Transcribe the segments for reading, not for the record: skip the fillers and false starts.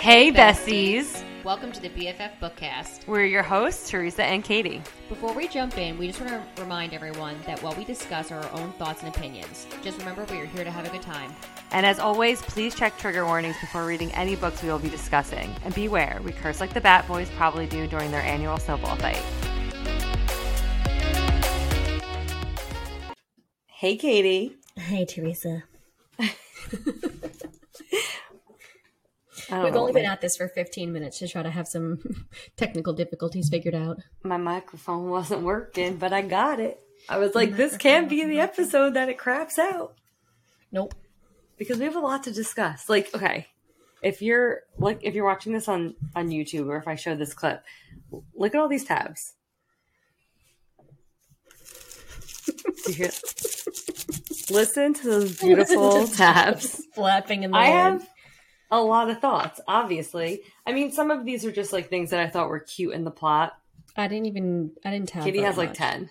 Hey besties! Welcome to the BFF Bookcast. We're your hosts, Teresa and Katie. Before we jump in, we just want to remind everyone that what we discuss are our own thoughts and opinions. Just remember we are here to have a good time. And as always, please check trigger warnings before reading any books we will be discussing. And beware, we curse like the Bat Boys probably do during their annual snowball fight. Hey Katie. Hey Teresa. We've only been at this for 15 minutes to try to have some technical difficulties figured out. My microphone wasn't working, but I got it. I was like, this can't be the episode that it craps out. Nope. Because we have a lot to discuss. Like, okay, if you're watching this on YouTube, or if I show this clip, look at all these tabs. Do you hear that? Listen to those beautiful tabs. Flapping in the wind. A lot of thoughts, obviously. I mean, some of these are just like things that I thought were cute in the plot. I didn't tab. Kitty has much. Like 10.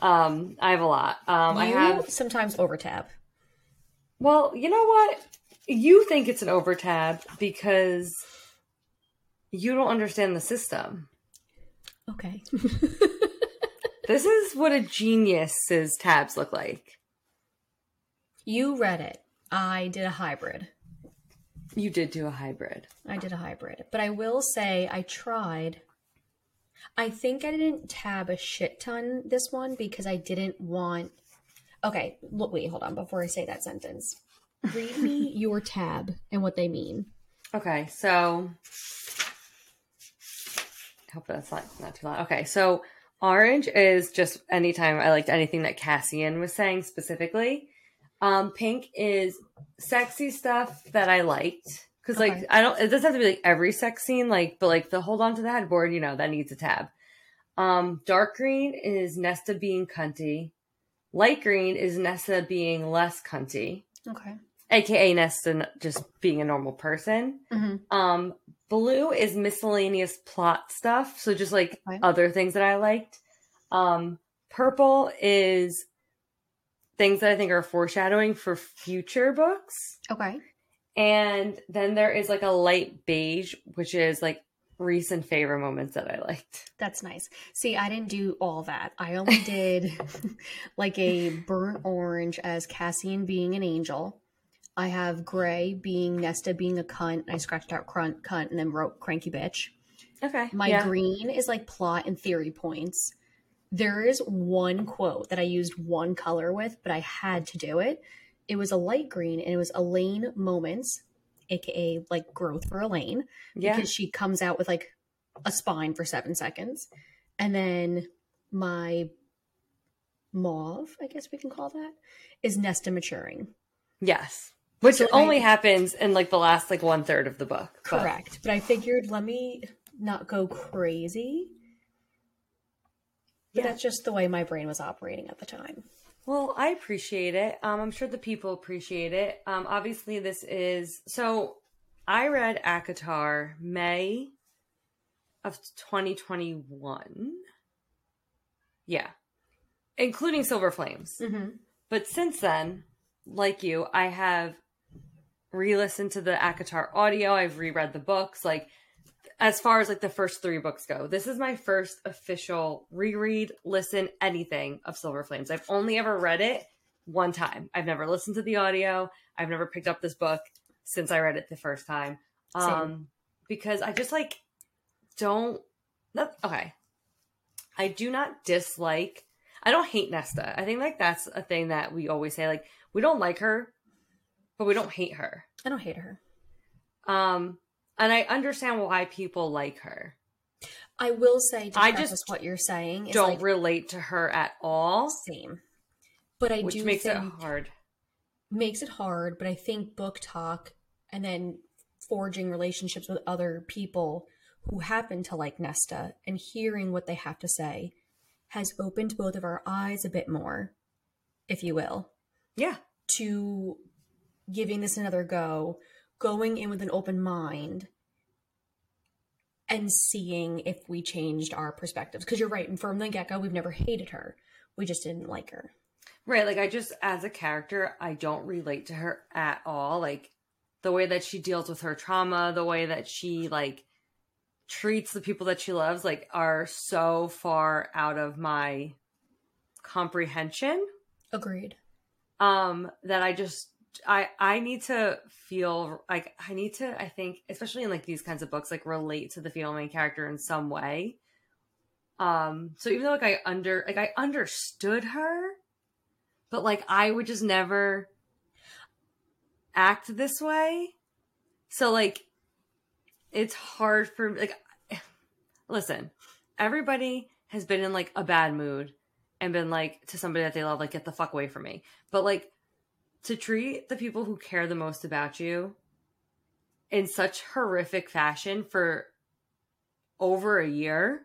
I have a lot. I sometimes overtab. Well, you know what? You think it's an overtab because you don't understand the system. Okay. This is what a genius's tabs look like. You read it. I did a hybrid. You did do a hybrid. I did a hybrid. But I will say I tried. I think I didn't tab a shit ton this one because I didn't want... Okay, wait, hold on before I say that sentence. Read me your tab and what they mean. Okay, so... I hope that's not too loud. Okay, so orange is just anytime I liked anything that Cassian was saying specifically. Pink is sexy stuff that I liked because okay. Like it doesn't have to be like every sex scene, like, but like the hold on to the headboard, you know, that needs a tab. Dark green is Nesta being cunty. Light green is Nesta being less cunty. Okay. AKA Nesta just being a normal person. Mm-hmm. Blue is miscellaneous plot stuff. So just like other things that I liked. Purple is things that I think are foreshadowing for future books. Okay. And then there is like a light beige, which is like recent Feyre moments that I liked. That's nice. See, I didn't do all that. I only did like a burnt orange as Cassian being an angel. I have gray being Nesta being a cunt. I scratched out cunt and then wrote cranky bitch. Okay. Green is like plot and theory points. There is one quote that I used one color with, but I had to do it. It was a light green, and it was Elain moments, aka like growth for Elain, because she comes out with like a spine for 7 seconds. And then my mauve, I guess we can call that, is Nesta maturing. Yes, which so only happens in like the last like 1/3 of the book. Correct, but I figured let me not go crazy. But that's just the way my brain was operating at the time. Well, I appreciate it. I'm sure the people appreciate it. Obviously, this is... So, I read ACOTAR May of 2021. Yeah. Including Silver Flames. Mm-hmm. But since then, like you, I have re-listened to the ACOTAR audio. I've reread the books. Like... As far as like the first 3 books go, this is my first official reread, listen, anything of Silver Flames. I've only ever read it one time. I've never listened to the audio. I've never picked up this book since I read it the first time. Because I just like I do not dislike. I don't hate Nesta. I think like that's a thing that we always say. Like we don't like her, but we don't hate her. I don't hate her. And I understand why people like her. I will say, to preface what you're saying, don't relate to her at all. Same, but I do makes think it hard. Makes it hard, but I think book talk and then forging relationships with other people who happen to like Nesta and hearing what they have to say has opened both of our eyes a bit more, if you will. Yeah. To giving this another go. Going in with an open mind and seeing if we changed our perspectives. Because you're right. And from the get-go, we've never hated her. We just didn't like her. Right. Like, I just, as a character, I don't relate to her at all. Like, the way that she deals with her trauma, the way that she, like, treats the people that she loves, like, are so far out of my comprehension. Agreed. That I just, I need to feel, like, I need to, I think, especially in, like, these kinds of books, like, relate to the female main character in some way. So even though, like, I understood her, but, like, I would just never act this way. So, like, it's hard for me. Like, listen, everybody has been in, like, a bad mood and been, like, to somebody that they love, like, get the fuck away from me. But, like, to treat the people who care the most about you in such horrific fashion for over a year,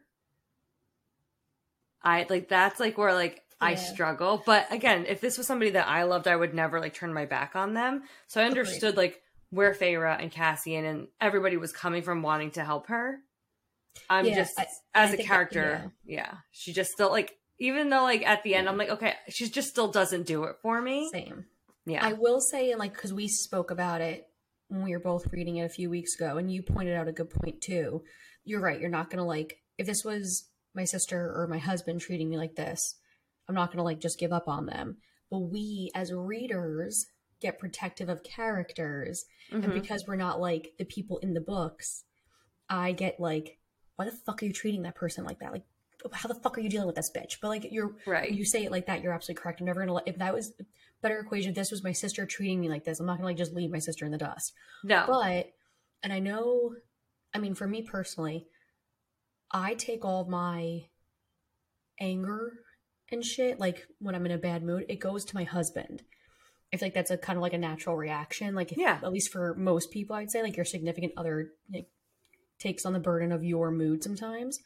I, like, that's, like, where, like, yeah. I struggle. But again, if this was somebody that I loved, I would never, like, turn my back on them. So I understood, like, where Feyre and Cassian and everybody was coming from, wanting to help her. I'm just, as a character, that, yeah. She just still, like, even though, like, at the end, I'm like, okay, she just still doesn't do it for me. Same. Yeah. I will say, like, because we spoke about it when we were both reading it a few weeks ago, and you pointed out a good point, too. You're right. You're not going to, like, if this was my sister or my husband treating me like this, I'm not going to, like, just give up on them. But we, as readers, get protective of characters. Mm-hmm. And because we're not, like, the people in the books, I get, like, why the fuck are you treating that person like that? Like, how the fuck are you dealing with this bitch? But, like, you're right. You say it like that, you're absolutely correct. I'm never going to, if that was a better equation, if this was my sister treating me like this, I'm not going to, like, just leave my sister in the dust. No. But, and I know, I mean, for me personally, I take all my anger and shit, like, when I'm in a bad mood, it goes to my husband. I feel like that's a kind of, like, a natural reaction. Like, if, yeah. At least for most people, I'd say, like, your significant other, like, takes on the burden of your mood sometimes.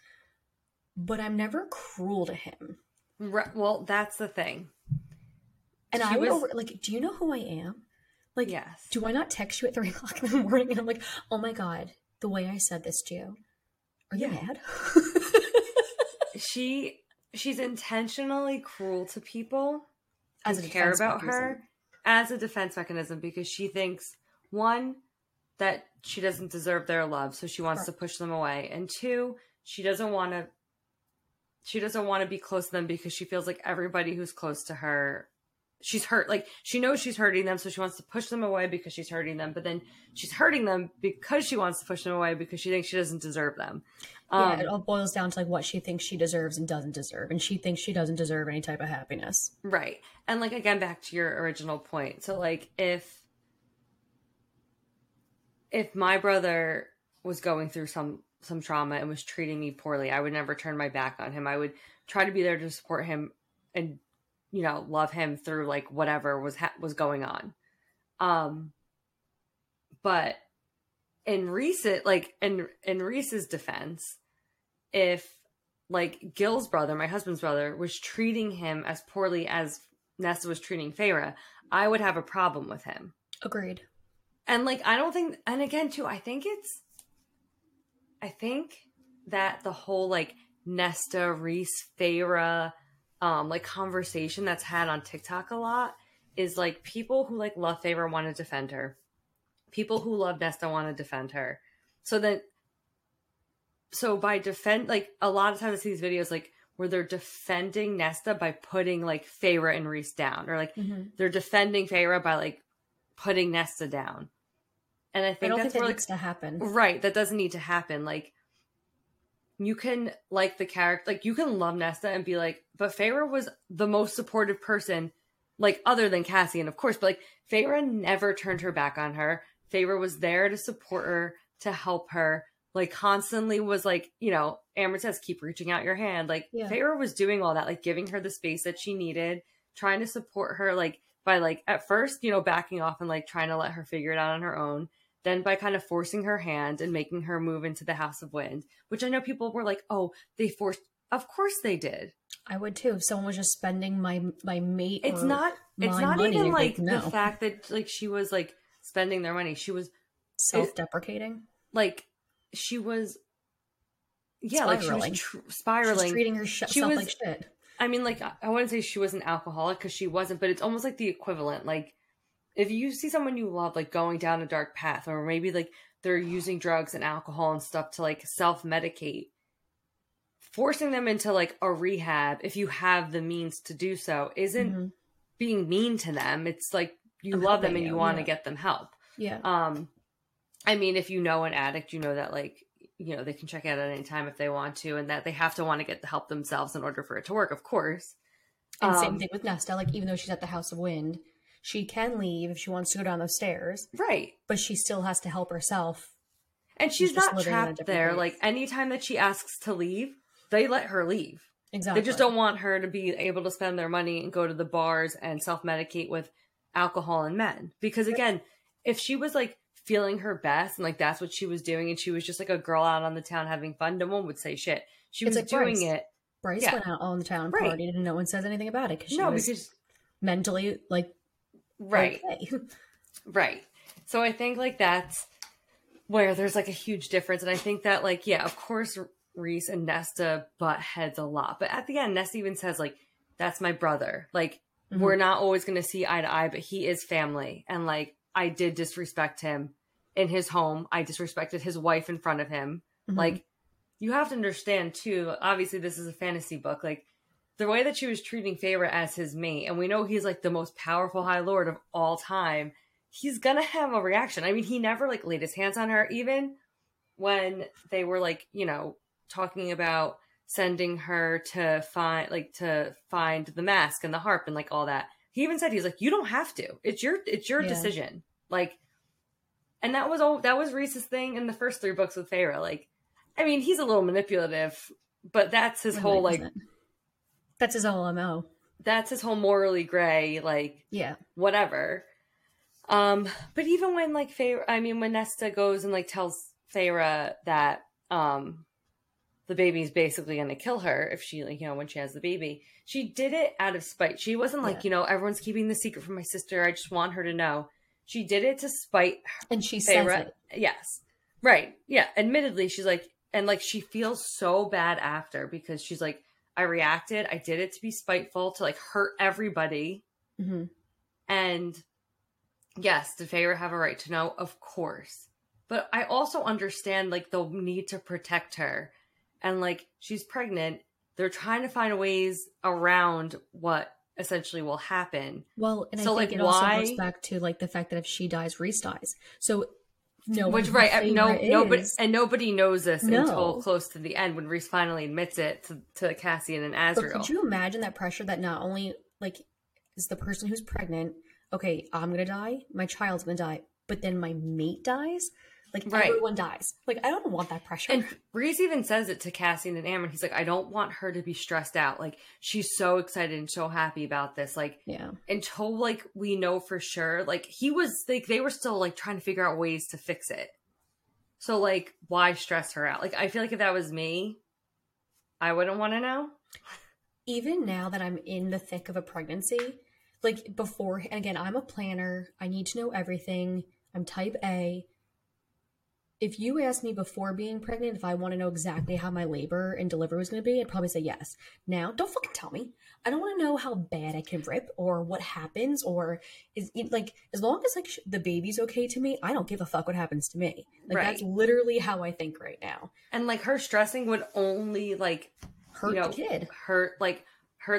But I'm never cruel to him. Right. Well, that's the thing. And I was like, do you know who I am? Like, yes. Do I not text you at 3 o'clock in the morning? And I'm like, oh, my God, the way I said this to you. Are you mad? She's intentionally cruel to people as who care about her as a defense mechanism, because she thinks, one, that she doesn't deserve their love, so she wants to push them away, and two, she doesn't want to be close to them because she feels like everybody who's close to her, she's hurt. Like, she knows she's hurting them, so she wants to push them away because she's hurting them, but then she's hurting them because she wants to push them away because she thinks she doesn't deserve them. Yeah, it all boils down to, like, what she thinks she deserves and doesn't deserve, and she thinks she doesn't deserve any type of happiness. Right. And, like, again, back to your original point. So, like, if my brother was going through some trauma and was treating me poorly, I would never turn my back on him. I would try to be there to support him and, you know, love him through, like, whatever was going on. But in recent, like, in Rhys's defense, if, like, Gil's brother, my husband's brother, was treating him as poorly as Nesta was treating Feyre, I would have a problem with him. Agreed. And, like, I don't think, and again, too, I think that the whole, like, Nesta, Rhys, Feyre, like, conversation that's had on TikTok a lot is, like, people who, like, love Feyre want to defend her. People who love Nesta want to defend her. So by defend, like, a lot of times I see these videos, like, where they're defending Nesta by putting, like, Feyre and Rhys down, or, like, they're defending Feyre by, like, putting Nesta down. And I think that's what needs to happen. Right. That doesn't need to happen. Like, you can like the character, like, you can love Nesta and be like, but Feyre was the most supportive person, like, other than Cassian, of course, but, like, Feyre never turned her back on her. Feyre was there to support her, to help her, like, constantly was, like, you know, Amren says, keep reaching out your hand. Like, yeah. Feyre was doing all that, like, giving her the space that she needed, trying to support her, like, by, like, at first, you know, backing off and, like, trying to let her figure it out on her own. Then by kind of forcing her hand and making her move into the House of Wind, which I know people were like, oh, they forced. Of course they did. I would too. If someone was just spending my mate. It's not even like the fact that, like, she was, like, spending their money. She was self-deprecating. Spiraling. She was treating herself like shit. I mean, like, I wouldn't say she was an alcoholic because she wasn't, but it's almost like the equivalent. Like, if you see someone you love, like, going down a dark path, or maybe, like, they're using drugs and alcohol and stuff to, like, self-medicate, forcing them into, like, a rehab, if you have the means to do so, isn't being mean to them. It's, like, you love them and you want to get them help. Yeah. I mean, if you know an addict, you know that, like, you know, they can check out at any time if they want to, and that they have to want to get the help themselves in order for it to work, of course. And same thing with Nesta. Like, even though she's at the House of Wind, she can leave if she wants to go down those stairs. Right. But she still has to help herself. And she's not trapped there. Place. Like, anytime that she asks to leave, they let her leave. Exactly. They just don't want her to be able to spend their money and go to the bars and self-medicate with alcohol and men. Because, again, if she was, like, feeling her best and, like, that's what she was doing and she was just, like, a girl out on the town having fun, no one would say shit. She was like doing it. Bryce went out on the town party and no one says anything about it because she was mentally, like, okay. Right. So I think, like, that's where there's, like, a huge difference. And I think that, like, yeah, of course, Rhys and Nesta butt heads a lot. But at the end, Nesta even says, like, that's my brother. Like, we're not always going to see eye to eye, but he is family. And, like, I did disrespect him in his home. I disrespected his wife in front of him. Like, you have to understand, too, obviously this is a fantasy book, like, the way that she was treating Feyre as his mate, and we know he's, like, the most powerful High Lord of all time, he's gonna have a reaction. I mean, he never, like, laid his hands on her, even when they were, like, you know, talking about sending her to find, like, to find the mask and the harp and, like, all that. He even said, he's like, you don't have to. It's your decision. Like, and that was all, that was Rhys's thing in the first three books with Feyre. Like, I mean, he's a little manipulative, but that's his whole, like... That's his whole MO. That's his whole morally gray, like, whatever. But even when, like, Feyre... I mean, when Nesta goes and, like, tells Feyre that the baby's basically going to kill her if she, like, you know, when she has the baby, she did it out of spite. She wasn't like, you know, everyone's keeping the secret from my sister. I just want her to know. She did it to spite her. And she says it. Yes. Right. Yeah. Admittedly, she's like... And, like, she feels so bad after because she's like, I reacted. I did it to be spiteful, to, like, hurt everybody. And, yes, did Feyre have a right to know? Of course. But I also understand, like, the need to protect her. And, like, she's pregnant. They're trying to find ways around what essentially will happen. Well, and so, I think like, it also goes back to, like, the fact that if she dies, Rhys dies. So... nobody knows this until close to the end when Rhys finally admits it to Cassian and Azriel. But could you imagine that pressure that not only, like, is the person who's pregnant, okay, I'm gonna die, my child's gonna die, but then my mate dies? Like, everyone dies. Like, I don't want that pressure. And Rhys even says it to Cassian and Amren. He's like, I don't want her to be stressed out. Like, she's so excited and so happy about this. Like, until, like, we know for sure. Like, he was, like, they were still, like, trying to figure out ways to fix it. So, like, why stress her out? Like, I feel like if that was me, I wouldn't want to know. Even now that I'm in the thick of a pregnancy, like, before, and again, I'm a planner. I need to know everything. I'm type A. If you asked me before being pregnant if I want to know exactly how my labor and delivery was going to be, I'd probably say yes. Now, don't fucking tell me. I don't want to know how bad I can rip or what happens or is it, like, as long as, like, the baby's okay to me, I don't give a fuck what happens to me. Like, that's literally how I think right now. And, like, her stressing would only, like, hurt the kid, hurt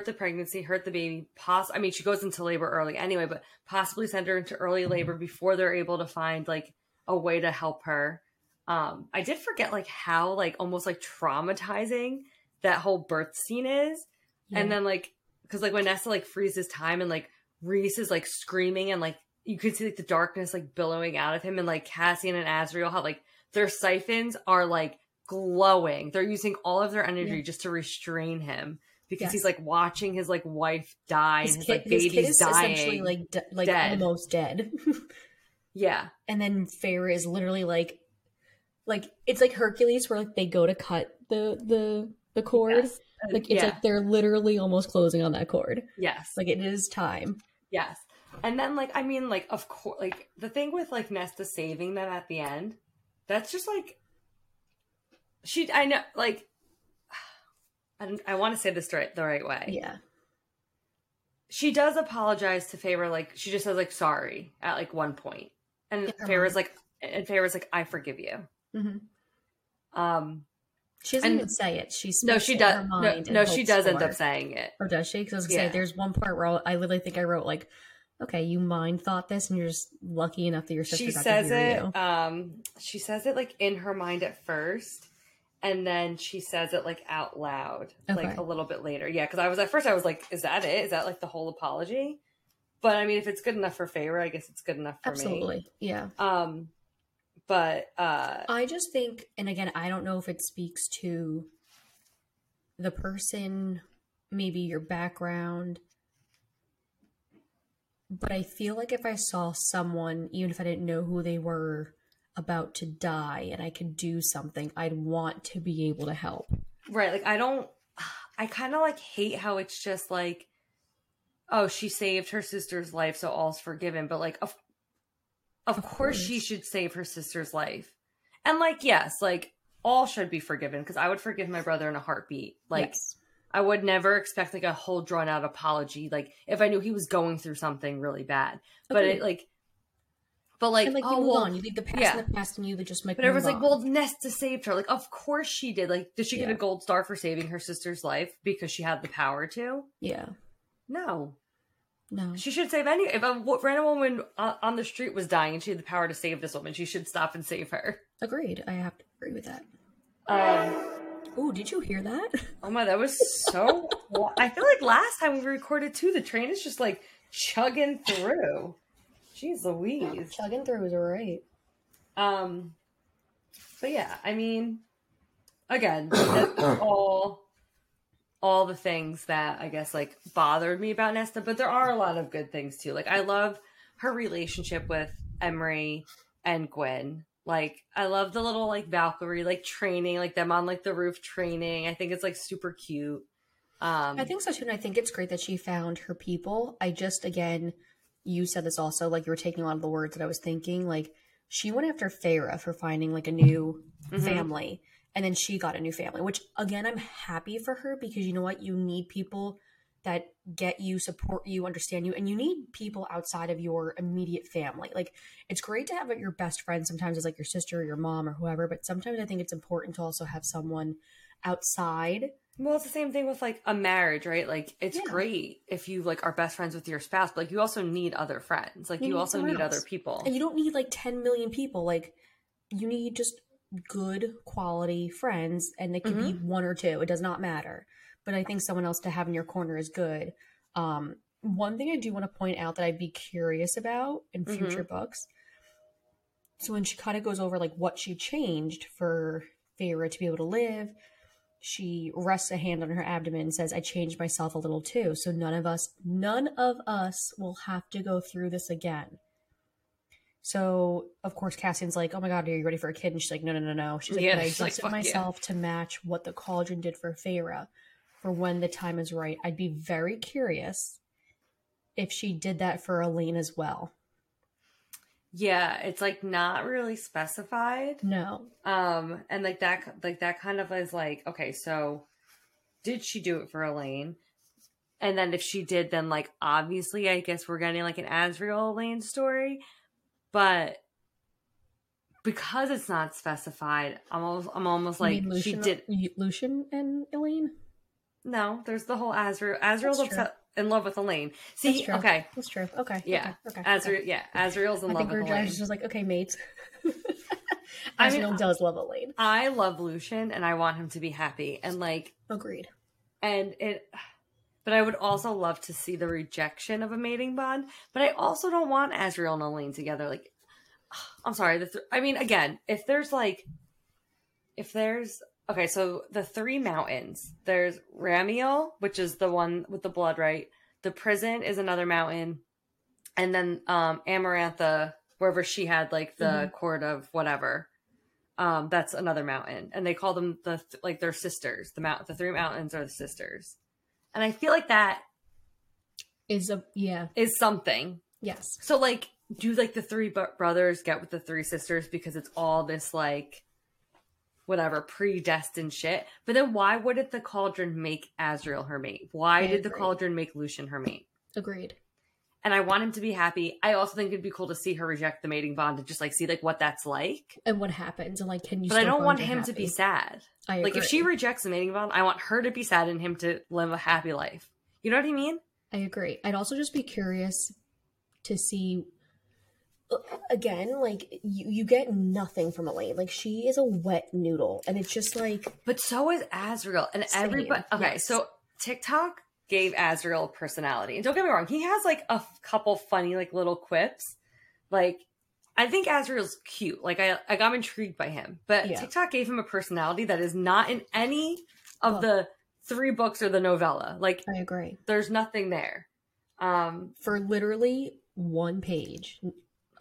the pregnancy, hurt the baby. I mean, she goes into labor early anyway, but possibly send her into early labor before they're able to find, like, a way to help her. I did forget, like, how, like, almost, like, traumatizing that whole birth scene is. Yeah. And then, like, because, like, when Nesta, like, freezes time and, like, Rhys is, like, screaming and, like, you can see, like, the darkness, like, billowing out of him, and, like, Cassian and Azriel have, like, their siphons are, like, glowing. They're using all of their energy just to restrain him because he's, like, watching his, like, wife die and his like, baby's dying. His kid is essentially, like, dead. Almost dead. And then Feyre is literally, like, it's like Hercules where, like, they go to cut the cord. Yes. Like, it's like they're literally almost closing on that cord. Yes. Like, it is time. Yes. And then, like, I mean, like, of course, like, the thing with, like, Nesta saving them at the end, that's just, like, I know, like, I want to say this the right way. Yeah. she does apologize to Feyre, like, she just says, like, sorry at, like, one point. And yeah. Feyre's like, I forgive you. Mm-hmm. She doesn't even say it. She does end up saying it. Or does she? Because I was going to say, there's one part where I literally think I wrote, like, okay, you mind thought this, and you're just lucky enough that your sister got to hear you. She says it, like, in her mind at first, and then she says it, like, out loud, okay, like, a little bit later. Yeah, because at first I was like, is that it? Is that, like, the whole apology? But, I mean, if it's good enough for Feyre, I guess it's good enough for me. Absolutely, yeah. But I just think, and again, I don't know if it speaks to the person, maybe your background, but I feel like if I saw someone, even if I didn't know who they were, about to die and I could do something, I'd want to be able to help. Right, like I kind of like hate how it's just like, oh, she saved her sister's life, so all's forgiven, but like of course she should save her sister's life. And like, yes, like all should be forgiven, because I would forgive my brother in a heartbeat. Like, yes. I would never expect like a whole drawn out apology, like if I knew he was going through something really bad. Okay. But you move on. You leave the past in the past, and you would just make. But everyone's like, well, Nesta saved her. Like, of course she did. Like, did she get a gold star for saving her sister's life because she had the power to? Yeah. No. She should save any. If a random woman on the street was dying and she had the power to save this woman, she should stop and save her. Agreed. I have to agree with that. Oh, did you hear that? Oh my, that was so. I feel like last time we recorded too, the train is just like chugging through. Jeez Louise. Chugging through is right. But yeah, I mean, again, that's all the things that I guess like bothered me about Nesta, but there are a lot of good things too. Like, I love her relationship with Emerie and Gwyn. Like, I love the little like Valkyrie like training, like them on like the roof training. I think it's like super cute. I think so too, and I think it's great that she found her people. I just, again, you said this also, like, you were taking a lot of the words that I was thinking. Like, she went after Feyre for finding, like, a new family. And then she got a new family, which, again, I'm happy for her, because you know what? You need people that get you, support you, understand you. And you need people outside of your immediate family. Like, it's great to have your best friend sometimes is, like, your sister or your mom or whoever. But sometimes I think it's important to also have someone outside. Well, it's the same thing with, like, a marriage, right? Like, it's great if you, like, are best friends with your spouse, but, like, you also need other friends. Like, you also need other people. And you don't need, like, 10 million people. Like, you need just good, quality friends, and they can be one or two. It does not matter. But I think someone else to have in your corner is good. One thing I do want to point out that I'd be curious about in future books. So when she kind of goes over, like, what she changed for Feyre to be able to live, she rests a hand on her abdomen and says, I changed myself a little too, so none of us will have to go through this again. So, of course, Cassian's like, oh my god, are you ready for a kid? And she's like, no. She's like, but I adjusted myself to match what the cauldron did for Feyre for when the time is right. I'd be very curious if she did that for Elain as well. Yeah, it's like not really specified. No. And like that kind of is like, okay, so did she do it for Elain? And then if she did, then like obviously I guess we're getting like an Azriel Elain story. But because it's not specified, I'm almost like Lucien, she did Lucien and Elain? No, there's the whole Azriel's upset. In love with Elain. See, that's true. Okay. That's true. Okay. Yeah. Okay. Azriel's in love with Elain. I was just like, okay, mate. Azriel does love Elain. I love Lucien, and I want him to be happy. And like, agreed. But I would also love to see the rejection of a mating bond. But I also don't want Azriel and Elain together. Like, I'm sorry. I mean, again, if there's. Okay, so the three mountains. There's Ramiel, which is the one with the blood rite. The prison is another mountain. And then Amarantha, wherever she had, like, the court of whatever. That's another mountain. And they call them, their sisters. The three mountains are the sisters. And I feel like that is something. Yes. So, like, do, like, the three brothers get with the three sisters because it's all this, like, whatever predestined shit? But then why wouldn't the cauldron make Azriel her mate? Why did the cauldron make Lucien her mate? Agreed. And I want him to be happy. I also think it'd be cool to see her reject the mating bond and just, like, see, like, what that's like. And what happens. And, like, can you But I don't want him happy? To be sad. I agree. Like, if she rejects the mating bond, I want her to be sad and him to live a happy life. You know what I mean? I agree. I'd also just be curious to see, again, like, you get nothing from Elain. Like, she is a wet noodle. And it's just, like... But so is Azriel. And everybody... Okay, yes. So TikTok... gave Azriel a personality. And don't get me wrong, he has, like, a couple funny, like, little quips. Like, I think Azriel's cute. Like, I am intrigued by him. But yeah. TikTok gave him a personality that is not in any of the three books or the novella. Like, I agree. There's nothing there. For literally one page,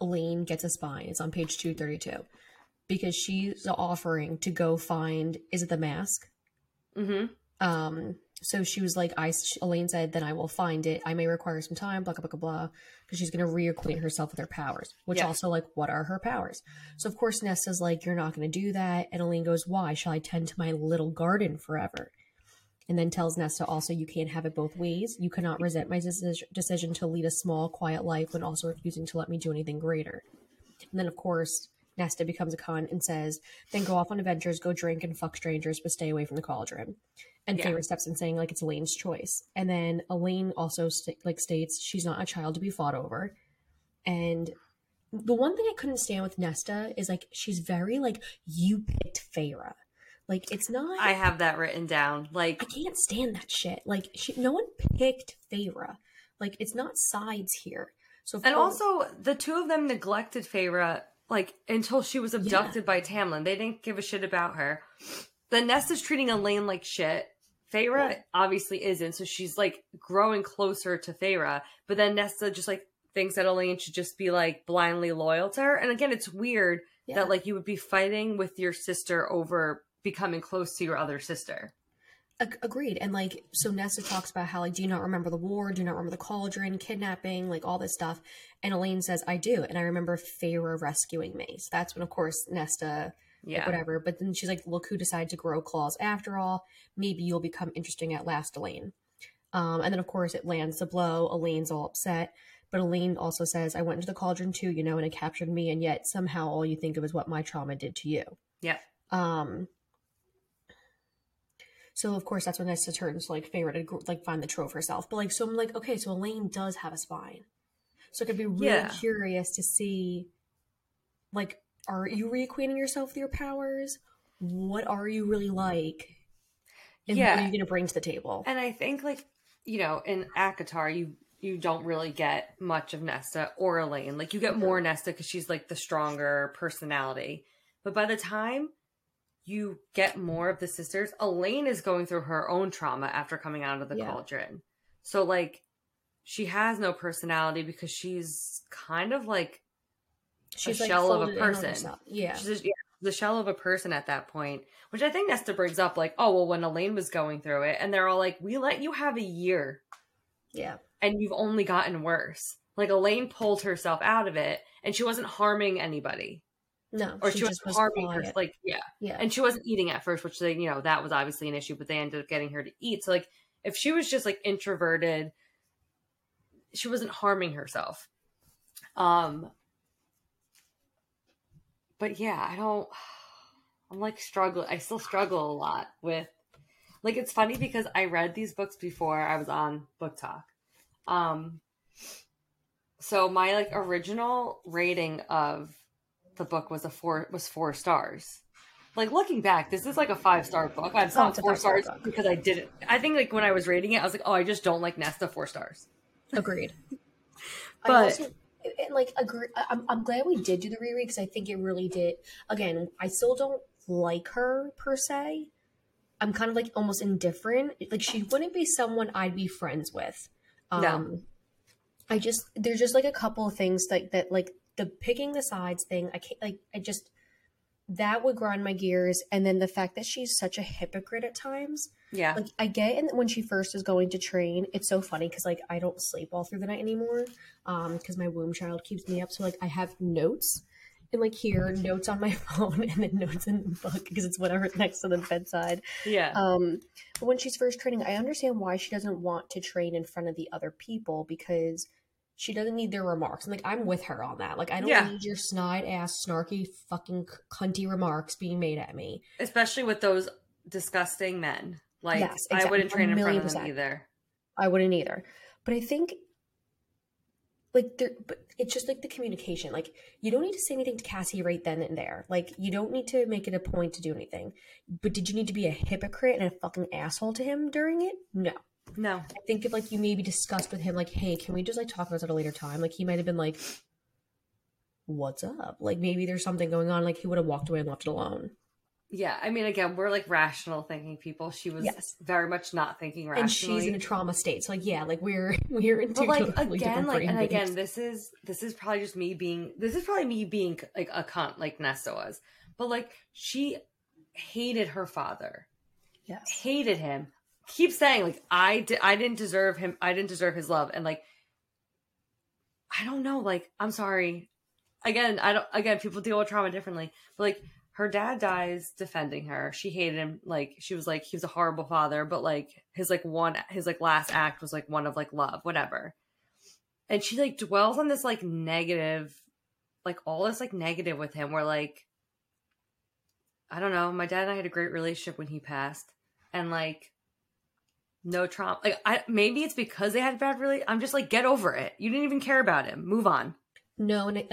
Elain gets a spine. It's on page 232. Because she's offering to go find, is it the mask? Mm-hmm. So she was like, Elain said, then I will find it. I may require some time, blah, blah, blah, blah. Because she's going to reacquaint herself with her powers. Which also, like, what are her powers? So, of course, Nesta's like, you're not going to do that. And Elain goes, why? Shall I tend to my little garden forever? And then tells Nesta also, you can't have it both ways. You cannot resent my decision to lead a small, quiet life when also refusing to let me do anything greater. And then, of course, Nesta becomes a con and says, then go off on adventures, go drink and fuck strangers, but stay away from the cauldron. And Feyre steps in saying, like, it's Elain's choice. And then Elain also, states she's not a child to be fought over. And the one thing I couldn't stand with Nesta is, like, she's very, like, you picked Feyre. Like, it's not... I have that written down. Like... I can't stand that shit. Like, no one picked Feyre. Like, it's not sides here. So and also, the two of them neglected Feyre, like, until she was abducted by Tamlin. They didn't give a shit about her. Then Nesta's treating Elain like shit. Feyre obviously isn't, so she's, like, growing closer to Feyre, but then Nesta just, like, thinks that Elain should just be, like, blindly loyal to her. And again, it's weird that, like, you would be fighting with your sister over becoming close to your other sister. Agreed. And, like, so Nesta talks about how, like, do you not remember the war? Do you not remember the cauldron? Kidnapping? Like, all this stuff. And Elain says, I do. And I remember Feyre rescuing me. So that's when, of course, Nesta... Yeah. Like whatever. But then she's like, look who decided to grow claws after all. Maybe you'll become interesting at last, Elain. And then, of course, it lands the blow. Elaine's all upset. But Elain also says, I went into the cauldron too, you know, and it captured me. And yet somehow all you think of is what my trauma did to you. Yeah. So, of course, that's when Nesta turns to, like, Feyre to, like, find the trove herself. But, like, so I'm like, okay, so Elain does have a spine. So I could be really curious to see, like, are you reacquainting yourself with your powers? What are you really like? And what are you going to bring to the table? And I think, like, you know, in ACOTAR, you don't really get much of Nesta or Elain. Like, you get more Nesta because she's, like, the stronger personality. But by the time you get more of the sisters, Elain is going through her own trauma after coming out of the cauldron. So, like, she has no personality because she's kind of, like... She's a shell of a person. Yeah. She's the shell of a person at that point, which I think Nesta brings up, like, oh, well, when Elain was going through it, and they're all like, we let you have a year. Yeah. And you've only gotten worse. Like, Elain pulled herself out of it, and she wasn't harming anybody. No. Or she wasn't harming her. Like, and she wasn't eating at first, which they, you know, that was obviously an issue, but they ended up getting her to eat. So, like, if she was just, like, introverted, she wasn't harming herself. But yeah, I'm like struggling. I still struggle a lot with, like, it's funny because I read these books before I was on Book Talk. So my, like, original rating of the book was four stars. Like, looking back, this is like a 5-star book. I'm on 4 stars because I think, like, when I was rating it, I was like, oh, I just don't like Nesta, 4 stars. Agreed. But and, like, agree. I'm glad we did do the reread because I think it really did. Again, I still don't like her per se. I'm kind of, like, almost indifferent. Like, she wouldn't be someone I'd be friends with. No. I just there's just, like, a couple of things that like the picking the sides thing. I can't, like, I just that would grind my gears. And then the fact that she's such a hypocrite at times. Yeah. Like, I get and when she first is going to train, it's so funny because, like, I don't sleep all through the night anymore because my womb child keeps me up. So, like, I have notes and like here, notes on my phone and then notes in the book because it's whatever's next to the bedside. Yeah. When she's first training, I understand why she doesn't want to train in front of the other people because she doesn't need their remarks. And like, I'm with her on that. Like, I don't need your snide ass, snarky, fucking cunty remarks being made at me. Especially with those disgusting men. Like, yes, exactly. I wouldn't train in front of them either. I wouldn't either. But I think, like, but it's just, like, the communication. Like, you don't need to say anything to Cassie right then and there. Like, you don't need to make it a point to do anything. But did you need to be a hypocrite and a fucking asshole to him during it? No. No. I think if, like, you maybe discussed with him, like, hey, can we just, like, talk about this at a later time? Like, he might have been like, what's up? Like, maybe there's something going on. Like, he would have walked away and left it alone. Yeah, I mean, again, we're, like, rational thinking people. She was very much not thinking rationally. And she's in a trauma state. So, like, yeah, like, we're in two totally different brain things. Again, this is probably just me being, this is probably me being, like, a cunt, like Nesta was. But, like, she hated her father. Yes. Hated him. Keeps saying, like, I didn't deserve him. I didn't deserve his love. And, like, I don't know. Like, I'm sorry. Again, people deal with trauma differently. But, like, her dad dies defending her. She hated him. Like, she was like, he was a horrible father, but like his last act was like one of like love, whatever. And she like dwells on this like negative, like all this like negative with him where like, I don't know. My dad and I had a great relationship when he passed and like no trauma. Like maybe it's because they had a bad relationship. I'm just like, get over it. You didn't even care about him. Move on. No, and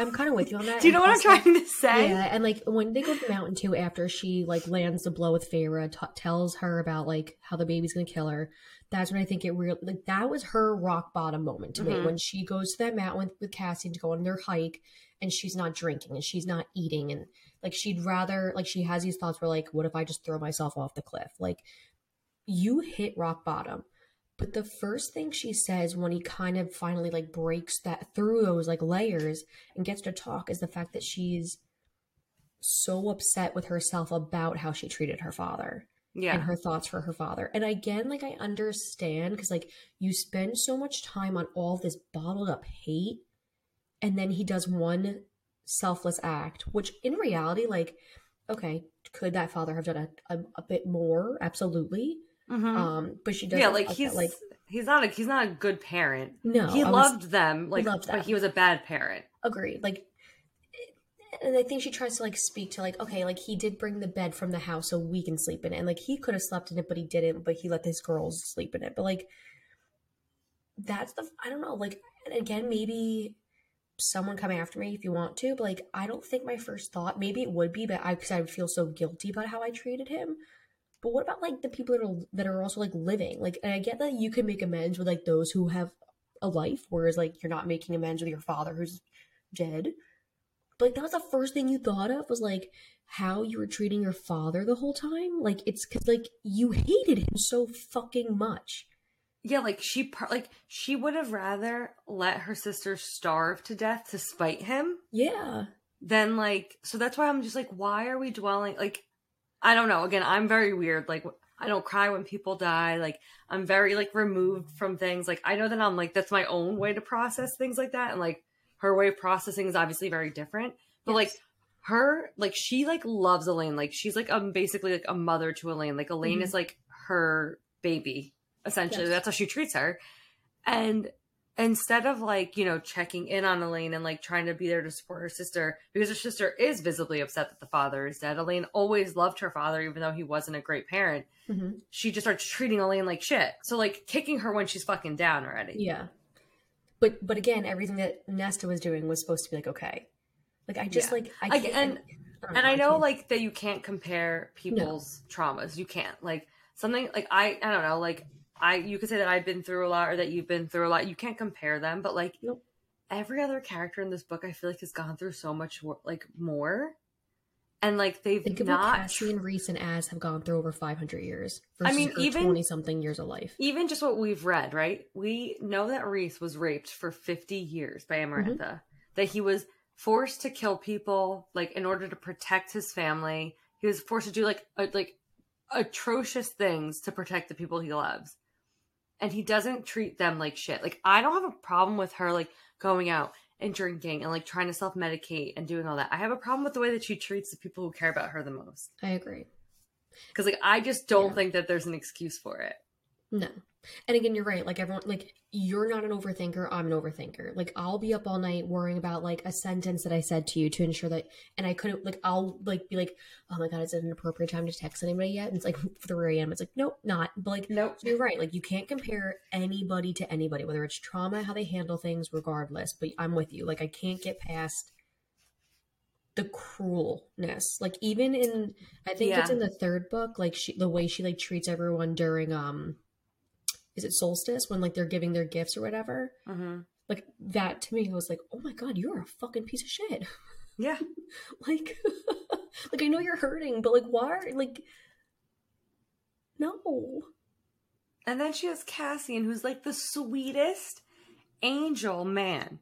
I'm kind of with you on that. Do you know what I'm trying to say? Yeah, and, like, when they go to the mountain, too, after she, like, lands the blow with Feyre, tells her about, like, how the baby's going to kill her, that's when I think it really, like, that was her rock bottom moment to me. When she goes to that mountain with Cassian to go on their hike, and she's not drinking, and she's not eating, and, like, she'd rather, like, she has these thoughts where, like, what if I just throw myself off the cliff? Like, you hit rock bottom. But the first thing she says when he kind of finally, like, breaks that through those, like, layers and gets to talk is the fact that she's so upset with herself about how she treated her father. Yeah. And her thoughts for her father. And again, like, I understand because, like, you spend so much time on all this bottled up hate and then he does one selfless act, which in reality, like, okay, could that father have done a bit more? Absolutely. Mm-hmm. But she doesn't. Yeah, like he's not a good parent. No, he loved them, like, but he was a bad parent. Agreed. Like, and I think she tries to like speak to like, okay, like he did bring the bed from the house so we can sleep in it, and like he could have slept in it, but he didn't. But he let his girls sleep in it. But like, that's the I don't know. Like again, maybe someone come after me if you want to. But like, I don't think my first thought maybe it would be, but because I would feel so guilty about how I treated him. But what about, like, the people that are also, like, living? Like, and I get that you can make amends with, like, those who have a life, whereas, like, you're not making amends with your father who's dead. But, like, that was the first thing you thought of was, like, how you were treating your father the whole time? Like, it's because, like, you hated him so fucking much. Yeah, like, she would have rather let her sister starve to death to spite him. Yeah. Than, like, so that's why I'm just, like, why are we dwelling, like, I don't know. Again, I'm very weird. Like, I don't cry when people die. Like, I'm very, like, removed from things. Like, I know that I'm, like, that's my own way to process things like that. And, like, her way of processing is obviously very different. But, yes. Like, her, like, she, like, loves Elain. Like, she's, like, basically, like, a mother to Elain. Like, Elain is, like, her baby, essentially. Yes. That's how she treats her. And instead of, like, you know, checking in on Elain and, like, trying to be there to support her sister, because her sister is visibly upset that the father is dead. Elain always loved her father, even though he wasn't a great parent. Mm-hmm. She just starts treating Elain like shit. So, like, kicking her when she's fucking down already. Yeah. But again, everything that Nesta was doing was supposed to be, like, okay. Like, I just, like, I can't. I know, like, that you can't compare people's traumas. You can't. Like, something, like, I don't know, like, you could say that I've been through a lot or that you've been through a lot. You can't compare them, but, like, every other character in this book, I feel like has gone through so much, like, more. And, like, they've think not... Think about Cassie and Rhys and Az have gone through over 500 years. I mean, even... 20-something years of life. Even just what we've read, right? We know that Rhys was raped for 50 years by Amarantha. Mm-hmm. That he was forced to kill people, like, in order to protect his family. He was forced to do, like atrocious things to protect the people he loves. And he doesn't treat them like shit. Like, I don't have a problem with her, like, going out and drinking and like trying to self-medicate and doing all that. I have a problem with the way that she treats the people who care about her the most. I agree. Because like I just don't think that there's an excuse for it. No. And again, you're right. Like everyone, like you're not an overthinker. I'm an overthinker. Like I'll be up all night worrying about like a sentence that I said to you to ensure that, and I couldn't like, I'll like be like, oh my God, is it an appropriate time to text anybody yet? And it's like 3 a.m. It's like, nope, not. But like, nope. You're right. Like you can't compare anybody to anybody, whether it's trauma, how they handle things, regardless. But I'm with you. Like I can't get past the cruelness. Like even in, I think it's in the third book, like she, the way she like treats everyone during, is it solstice when like they're giving their gifts or whatever? Mm-hmm. Like that to me was like, oh my God, you're a fucking piece of shit. Yeah. Like, like I know you're hurting, but like why? Like, no. And then she has Cassian, who's like the sweetest angel man.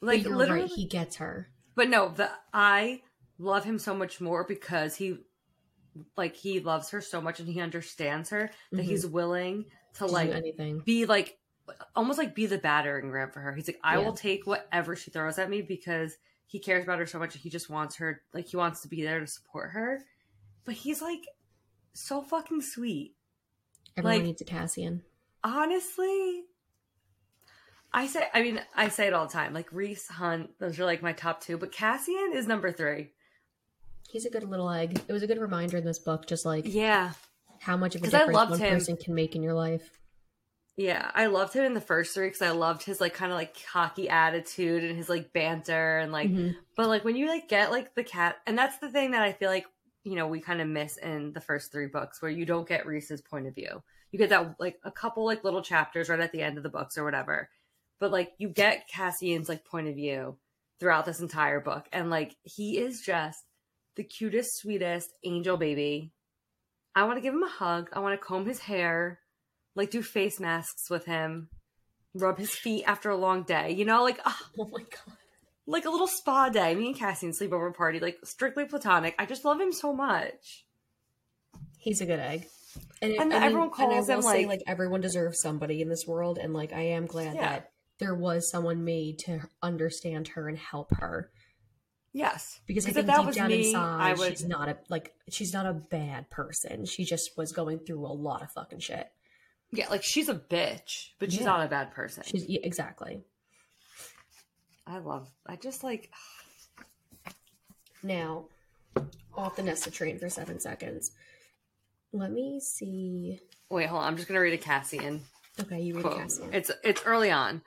Like literally, right, he gets her. But no, I love him so much more because he loves her so much and he understands her that he's willing to like anything. Be like almost like be the battering ram for her. He's like, I will take whatever she throws at me because he cares about her so much and he just wants her, like he wants to be there to support her. But he's like so fucking sweet. Everyone needs a Cassian. Honestly, I say it all the time. Like Rhys, Hunt, those are like my top two, but Cassian is number 3. He's a good little egg. It was a good reminder in this book, just like how much of a difference one person can make in your life. Yeah, I loved him in the first 3 because I loved his like kind of like cocky attitude and his like banter and like. Mm-hmm. But like when you like get like the cat, and that's the thing that I feel like you know we kind of miss in the first 3 books where you don't get Rhys's point of view. You get that like a couple like little chapters right at the end of the books or whatever, but like you get Cassian's like point of view throughout this entire book, and like he is just the cutest, sweetest angel baby. I want to give him a hug. I want to comb his hair, like do face masks with him, rub his feet after a long day. You know, like, oh my God. Like a little spa day. Me and Cassian sleepover party, like strictly platonic. I just love him so much. He's a good egg. And everyone calls him like everyone deserves somebody in this world. And like, I am glad that there was someone made to understand her and help her. Yes, because I think deep down inside, she's not a bad person. She just was going through a lot of fucking shit. Yeah, like she's a bitch, but she's not a bad person. She's exactly. I just like. Now, off the Nesta train for 7 seconds. Let me see. Wait, hold on. I'm just gonna read a Cassian. Okay, you read a Cassian. It's early on.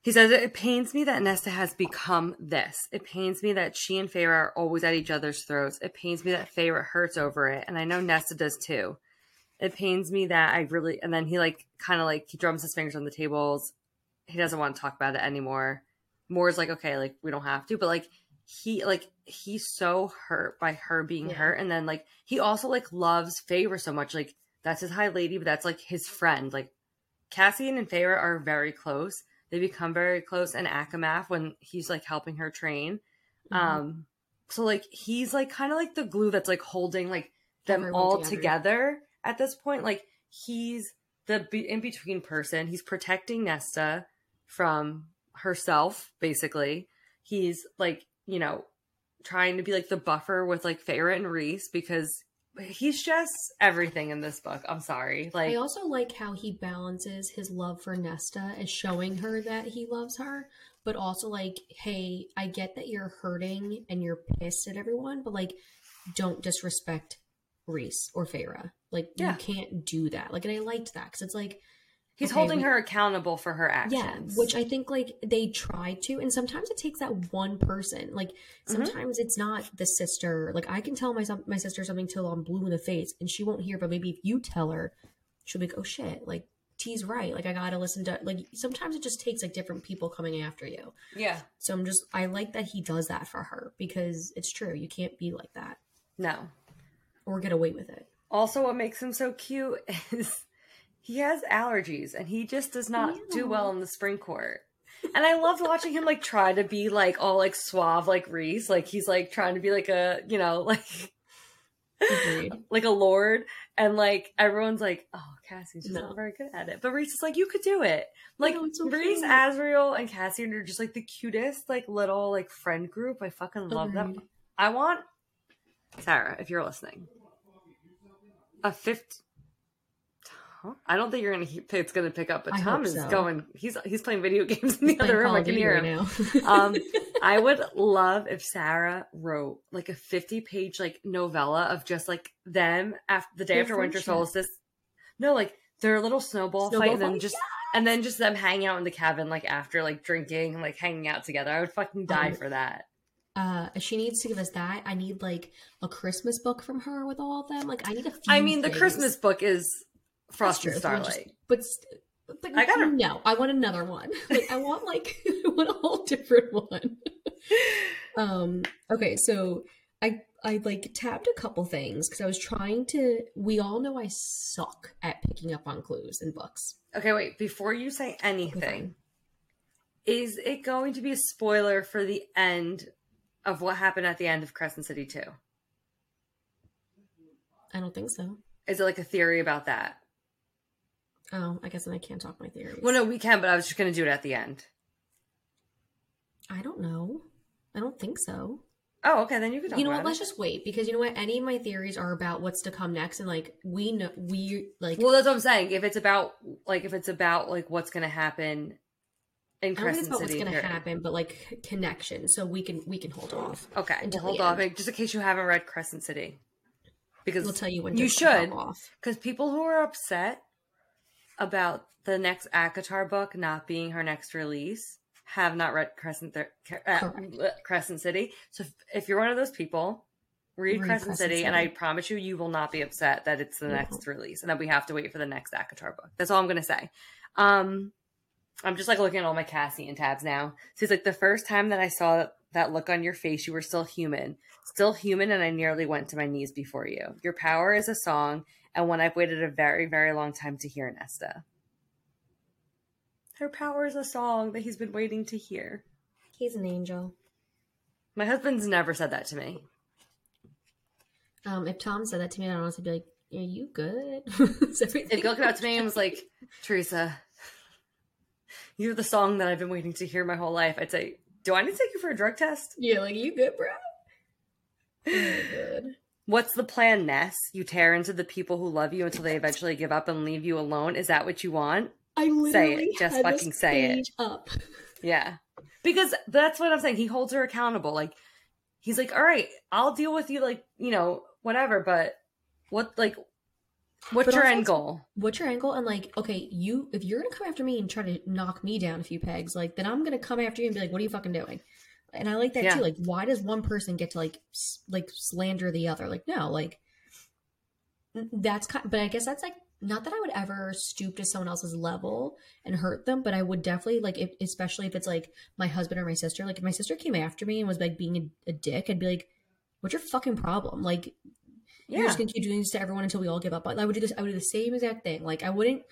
He says, it pains me that Nesta has become this. It pains me that she and Feyre are always at each other's throats. It pains me that Feyre hurts over it. And I know Nesta does too. It pains me that I really... And then he like kind of like he drums his fingers on the tables. He doesn't want to talk about it anymore. Moore's like, okay, like we don't have to. But like he's so hurt by her being hurt. And then like he also like loves Feyre so much. Like that's his high lady, but that's like his friend. Like Cassian and Feyre are very close. They become very close in Akamath when he's, like, helping her train. Mm-hmm. So, like, he's, like, kind of, like, the glue that's, like, holding, like, them everyone all together at this point. Like, he's the in-between person. He's protecting Nesta from herself, basically. He's, like, you know, trying to be, like, the buffer with, like, Feyre and Rhys because... He's just everything in this book. I'm sorry. Like I also like how he balances his love for Nesta as showing her that he loves her, but also like, hey, I get that you're hurting and you're pissed at everyone, but like, don't disrespect Rhys or Feyre. Like, you can't do that. Like, and I liked that because it's like he's holding her accountable for her actions. Yeah, which I think like they try to, and sometimes it takes that one person. Like sometimes it's not the sister. Like I can tell my sister something till I'm blue in the face, and she won't hear. But maybe if you tell her, she'll be like, "Oh shit!" Like T's right. Like I gotta listen to. Like sometimes it just takes like different people coming after you. Yeah. So I like that he does that for her because it's true. You can't be like that. No. Or get away with it. Also, what makes him so cute is. He has allergies, and he just does not do well in the spring court. And I loved watching him, like, try to be, like, all, like, suave, like, Rhys. Like, he's, like, trying to be, like, a, you know, like... Agreed. Like a lord, and like everyone's like, oh, Cassian's just not very good at it, but Rhys is like, you could do it. Like, no, so Rhys, Azriel, and Cassian are just like the cutest, like little like friend group. I fucking love them. I want Sarah, if you're listening, a fifth. I don't think you're gonna. It's gonna pick up, but Tom is going. He's playing video games in the other room. I can hear him. I would love if Sarah wrote like a 50-page like novella of just like them after the day after Winter Solstice. No, like their little snowball fight, and then just them hanging out in the cabin like after like drinking and like hanging out together. I would fucking die for that. She needs to give us that. I need like a Christmas book from her with all of them. Like I need a few. I mean, the Christmas book is. Frost and Starlight. But I gotta... No, I want another one. Like, I want like I want a whole different one. Okay, so I like tabbed a couple things because I was trying to. We all know I suck at picking up on clues in books. Okay, wait. Before you say anything, is it going to be a spoiler for the end of what happened at the end of Crescent City 2? I don't think so. Is it like a theory about that? Oh, I guess then I can't talk my theories. Well, no, we can, but I was just going to do it at the end. I don't know. I don't think so. Oh, okay, then you can talk about it. You know what, let's just wait, because you know what, any of my theories are about what's to come next, and, like, we know, we, like... Well, that's what I'm saying. If it's about, like, what's going to happen in Crescent City. I don't think it's about what's going to happen, but, like, connection, so we can hold off. Okay, we'll hold off, just in case you haven't read Crescent City. Because we'll tell you when you should, because people who are upset about the next ACOTAR book not being her next release have not read Crescent City. So if you're one of those people, read Crescent City, and I promise you will not be upset that it's the next release and that we have to wait for the next ACOTAR book. That's all I'm going to say. I'm just like looking at all my Cassian tabs now. So it's like the first time that I saw that look on your face, you were still human, and I nearly went to my knees before you. Your power is a song, and one I've waited a very, very long time to hear, Nesta. Her power is a song that he's been waiting to hear. He's an angel. My husband's never said that to me. If Tom said that to me, I'd honestly be like, are you good? If he looked out to me and was like, Teresa, you're the song that I've been waiting to hear my whole life, I'd say, do I need to take you for a drug test? Yeah, like, you good, bro? Oh, good. What's the plan, Ness? You tear into the people who love you until they eventually give up and leave you alone? Is that what you want? I literally say it. Just fucking say it. Up. Yeah. Because that's what I'm saying. He holds her accountable. Like, he's like, all right, I'll deal with you, like, you know, whatever, but what's your end goal? What's your end goal? And like, okay, if you're going to come after me and try to knock me down a few pegs, like, then I'm going to come after you and be like, what are you fucking doing? And I like that too. Like, why does one person get to like slander the other? Like, no, like that's kind of, but I guess that's like, not that I would ever stoop to someone else's level and hurt them, but I would definitely like, if, especially if it's like my husband or my sister, like if my sister came after me and was like being a dick, I'd be like, what's your fucking problem? Like, you're just going to keep doing this to everyone until we all give up. But I would do the same exact thing. Like, I wouldn't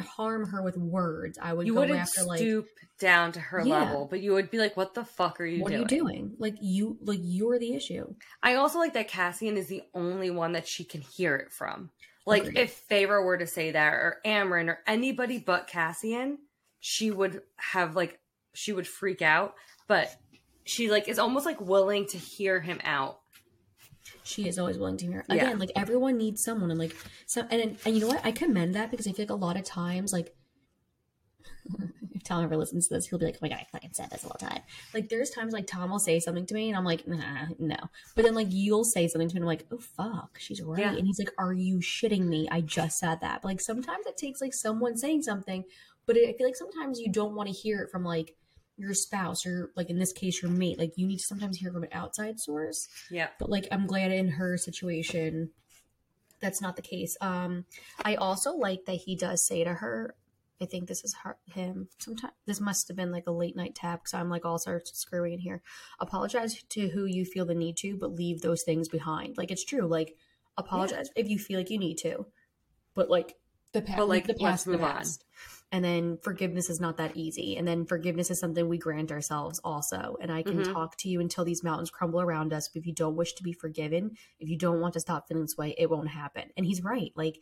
harm her with words. I would go after, like... You wouldn't stoop down to her level, but you would be like, what the fuck are you doing? What are you doing? Like, you're the issue. I also like that Cassian is the only one that she can hear it from. Like, if Feyre were to say that, or Amren, or anybody but Cassian, she would have, like... She would freak out, but she, like, is almost, like, willing to hear him out. She is always willing to hear. Again, like, everyone needs someone. And, like, and you know what? I commend that because I feel like a lot of times, like, if Tom ever listens to this, he'll be like, oh my God, I fucking said this all the time. Like, there's times, like, Tom will say something to me, and I'm like, nah, no. But then, like, you'll say something to me, and I'm like, oh, fuck, she's right. Yeah. And he's like, are you shitting me? I just said that. But, like, sometimes it takes, like, someone saying something, but I feel like sometimes you don't want to hear it from, like, your spouse or like in this case your mate. Like you need to sometimes hear from an outside source. Yeah, but like I'm glad in her situation that's not the case. I also like that he does say to her, I think this is him sometimes, this must have been like a late night tap because I'm like all sorts of screwy in here. Apologize to who you feel the need to, but leave those things behind. Like it's true, like apologize if you feel like you need to, but like the past, let's move on. And then forgiveness is not that easy. And then forgiveness is something we grant ourselves also. And I can talk to you until these mountains crumble around us. But if you don't wish to be forgiven, if you don't want to stop feeling this way, it won't happen. And he's right. Like,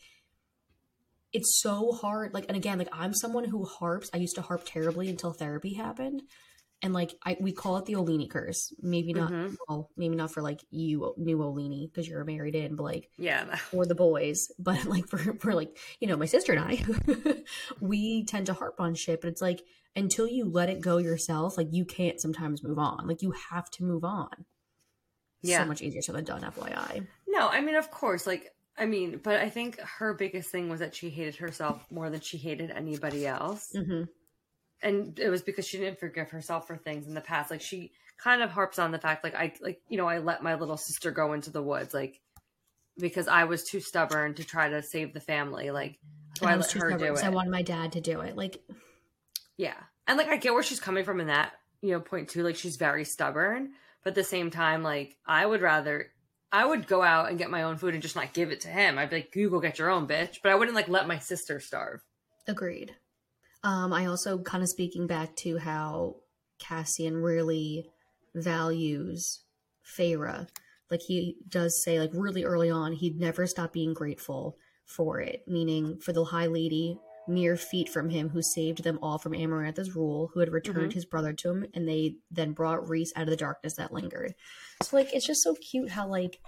it's so hard. Like, and again, like, I'm someone who harps. I used to harp terribly until therapy happened. And like, we call it the Aelini curse. Maybe not, well, maybe not for like you new Aelini because you're married in, but like, yeah, or the boys. But like for like, you know, my sister and I, we tend to harp on shit. But it's like, until you let it go yourself, like you can't sometimes move on. Like you have to move on. Yeah. So much easier said than done, FYI. No, I mean, of course, like, I mean, but I think her biggest thing was that she hated herself more than she hated anybody else. Mm-hmm. And it was because she didn't forgive herself for things in the past. Like, she kind of harps on the fact, like, I let my little sister go into the woods, like, because I was too stubborn to try to save the family. Like, so I let her do it. I wanted my dad to do it. Like, yeah. And, like, I get where she's coming from in that, you know, point too. Like, she's very stubborn. But at the same time, like, I would go out and get my own food and just not give it to him. I'd be like, you go get your own, bitch. But I wouldn't, like, let my sister starve. Agreed. I also kind of speaking back to how Cassian really values Feyre. Like, he does say, like, really early on, he'd never stop being grateful for it. Meaning, for the High Lady, mere feet from him, who saved them all from Amarantha's rule, who had returned his brother to him, and they then brought Rhys out of the darkness that lingered. So, like, it's just so cute how, like,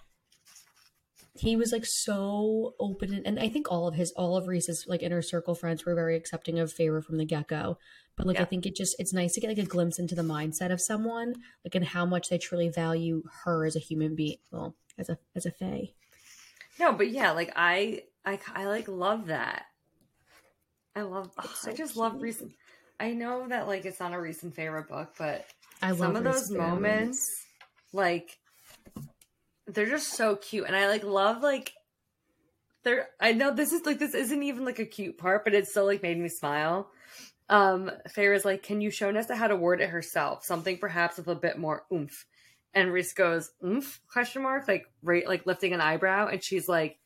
he was like so open, and I think all of Rhys's like inner circle friends were very accepting of Feyre from the get-go. But like, yeah. I think it's nice to get like a glimpse into the mindset of someone, like, and how much they truly value her as a human being, well, as a fae. No, but yeah, like I like love that. I love. Oh, so I just cute. Love Rhys. I know that like it's not a Rhys and Feyre book, but I some love of Rhys those moments, like. They're just so cute, and I like love like they're. I know this is like this isn't even like a cute part, but it still like made me smile. Feyre's like, "Can you show Nesta how to word it herself? Something perhaps with a bit more oomph." And Rhys goes, "Oomph?" Question mark, like right, like lifting an eyebrow, and she's like,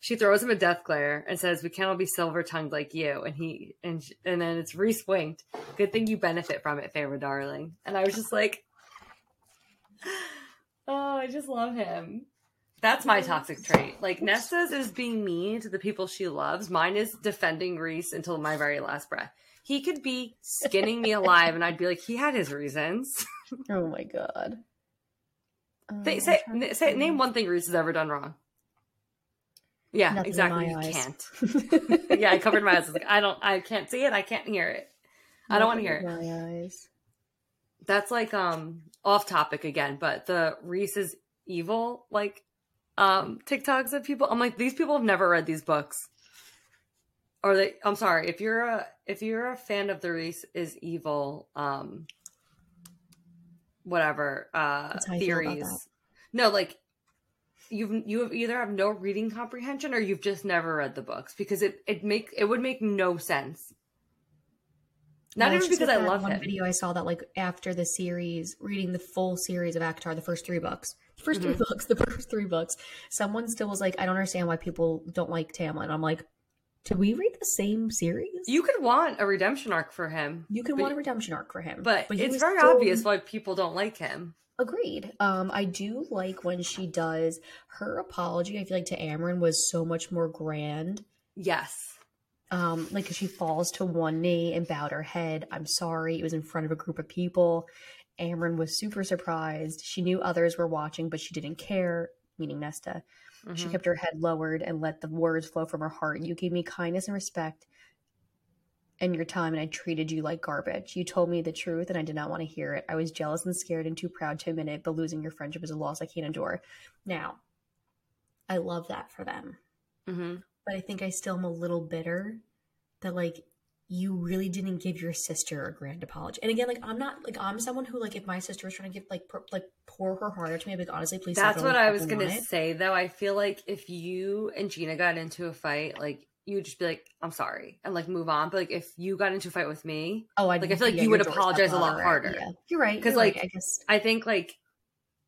she throws him a death glare and says, "We can't all be silver tongued like you." And he and then it's Rhys winked. "Good thing you benefit from it, Feyre, darling." And I was just like. Oh, I just love him. That's my toxic trait. Like, Nesta's is being mean to the people she loves. Mine is defending Rhys until my very last breath. He could be skinning me alive, and I'd be like, he had his reasons. Oh my god. Name one thing Rhys has ever done wrong. Yeah, nothing exactly. You can't. Yeah, I covered my eyes. I was like, I can't see it. I can't hear it. I don't want to hear it. My eyes. That's like off topic again, but the Rhys's evil like TikToks of people. I'm like, these people have never read these books. Or they I'm sorry, if you're a fan of the Rhys is evil theories. No, like you either have no reading comprehension or you've just never read the books because it would make no sense. Not even because I love it. One video I saw that, like, after the series, reading the full series of ACOTAR, the first three books, someone still was like, I don't understand why people don't like Tamlin. I'm like, did we read the same series? You could want a redemption arc for him. But it's very obvious why people don't like him. Agreed. I do like when she does her apology, I feel like, to Amren was so much more grand. Yes. Like, she falls to one knee and bowed her head. I'm sorry. It was in front of a group of people. Amren was super surprised. She knew others were watching, but she didn't care, meaning Nesta. Mm-hmm. She kept her head lowered and let the words flow from her heart. You gave me kindness and respect and your time, and I treated you like garbage. You told me the truth, and I did not want to hear it. I was jealous and scared and too proud to admit it, but losing your friendship is a loss I can't endure. Now, I love that for them. Mm-hmm. But I think I still am a little bitter that, like, you really didn't give your sister a grand apology. And again, like, I'm not, like, I'm someone who, like, if my sister was trying to give, like, pour her heart out to me, I'd be like, honestly, please. That's what I was going to say, though. I feel like if you and Gina got into a fight, like, you would just be like, I'm sorry, and, like, move on. But, like, if you got into a fight with me, I feel like you would apologize a lot harder. Yeah. You're right. Because, like, right, I guess. I think, like,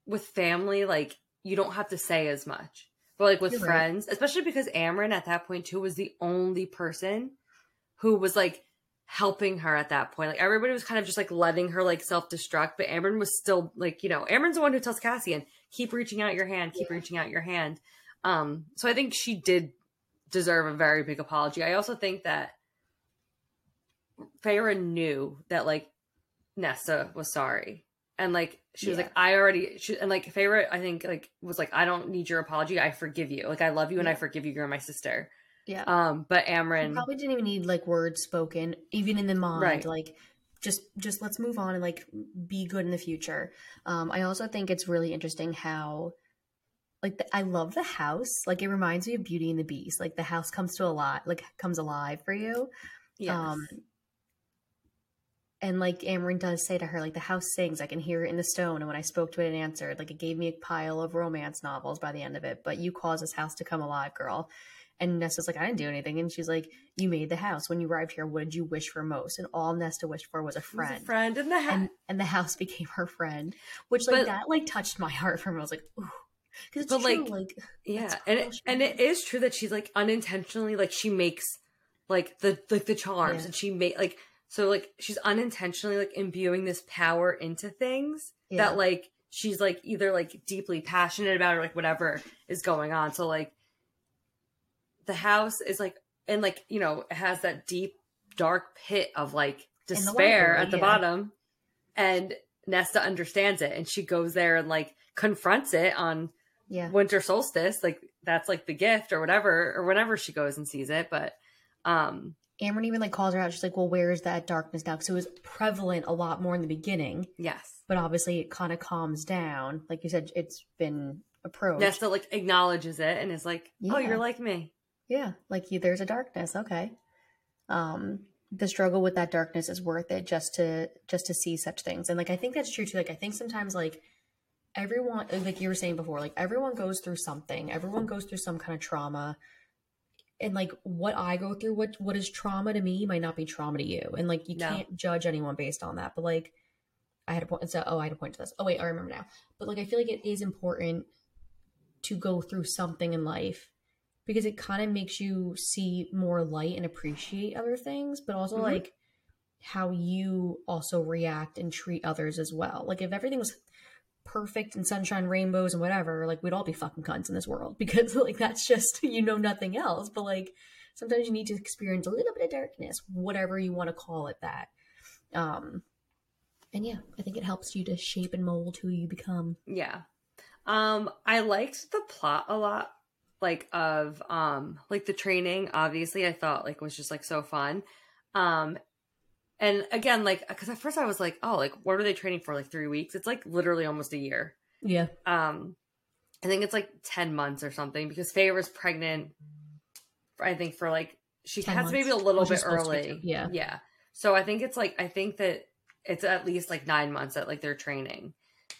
with family, like, you don't have to say as much. But, like, with You're friends, right. Especially because Amren, at that point, too, was the only person who was, like, helping her at that point. Like, everybody was kind of just, like, letting her, like, self-destruct, but Amren was still, like, you know, Amren's the one who tells Cassian, keep reaching out your hand, keep reaching out your hand. So I think she did deserve a very big apology. I also think that Feyre knew that, like, Nesta was sorry. And, like, she was like, Feyre, I think, like, was like, I don't need your apology. I forgive you. Like, I love you and I forgive you. You're my sister. Yeah. But Amren she probably didn't even need, like, words spoken, even in the mind. Right. Like, just let's move on and, like, be good in the future. I also think it's really interesting how, like, I love the house. Like, it reminds me of Beauty and the Beast. Like, the house comes alive for you. Yes. And, like, Amren does say to her, like, the house sings, I can hear it in the stone, and when I spoke to it, it answered. Like, it gave me a pile of romance novels by the end of it, but you caused this house to come alive, girl. And Nesta's like, I didn't do anything. And she's like, you made the house. When you arrived here, what did you wish for most? And all Nesta wished for was a friend. It was a friend in the house. And the house became her friend, which, like, but, that, like, touched my heart for me. I was like, ooh. Because it's true, like yeah. And it is true that she's, like, unintentionally, like, she makes, like, the charms. Yeah. And she made, like... So, like, she's unintentionally, like, imbuing this power into things that, like, she's, like, either, like, deeply passionate about or, like, whatever is going on. So, like, the house is, like, and, like, you know, it has that deep, dark pit of, like, despair at the bottom. And Nesta understands it. And she goes there and, like, confronts it on winter solstice. Like, that's, like, the gift or whatever, or whenever she goes and sees it. But, Amren even, like, calls her out. She's like, well, where is that darkness now? Because it was prevalent a lot more in the beginning. Yes. But obviously it kind of calms down. Like you said, it's been approached. Nesta, like, acknowledges it and is like, oh, you're like me. Yeah. Like, there's a darkness. Okay. The struggle with that darkness is worth it just to see such things. And, like, I think that's true, too. Like, I think sometimes, like, everyone, like you were saying before, like, everyone goes through something. Everyone goes through some kind of trauma. And, like, what I go through, what is trauma to me might not be trauma to you. And, like, you can't judge anyone based on that. But, like, I had a point to this. Oh, wait, I remember now. But, like, I feel like it is important to go through something in life because it kind of makes you see more light and appreciate other things. But also, like, how you also react and treat others as well. Like, if everything was perfect and sunshine, rainbows, and whatever, like, we'd all be fucking cunts in this world because, like, that's just, you know, nothing else. But, like, sometimes you need to experience a little bit of darkness, whatever you want to call it that. And yeah, I think it helps you to shape and mold who you become. Yeah. I liked the plot a lot, like, of, like, the training, obviously, I thought, like, was just, like, so fun. And again, like, because at first I was like, oh, like, what are they training for? Like, 3 weeks? It's, like, literally almost a year. Yeah. I think it's, like, 10 months or something because Feyre was pregnant, I think, for, like, she has maybe a little bit early. Yeah. Yeah. So I think it's, like, I think that it's at least, like, 9 months that, like, they're training.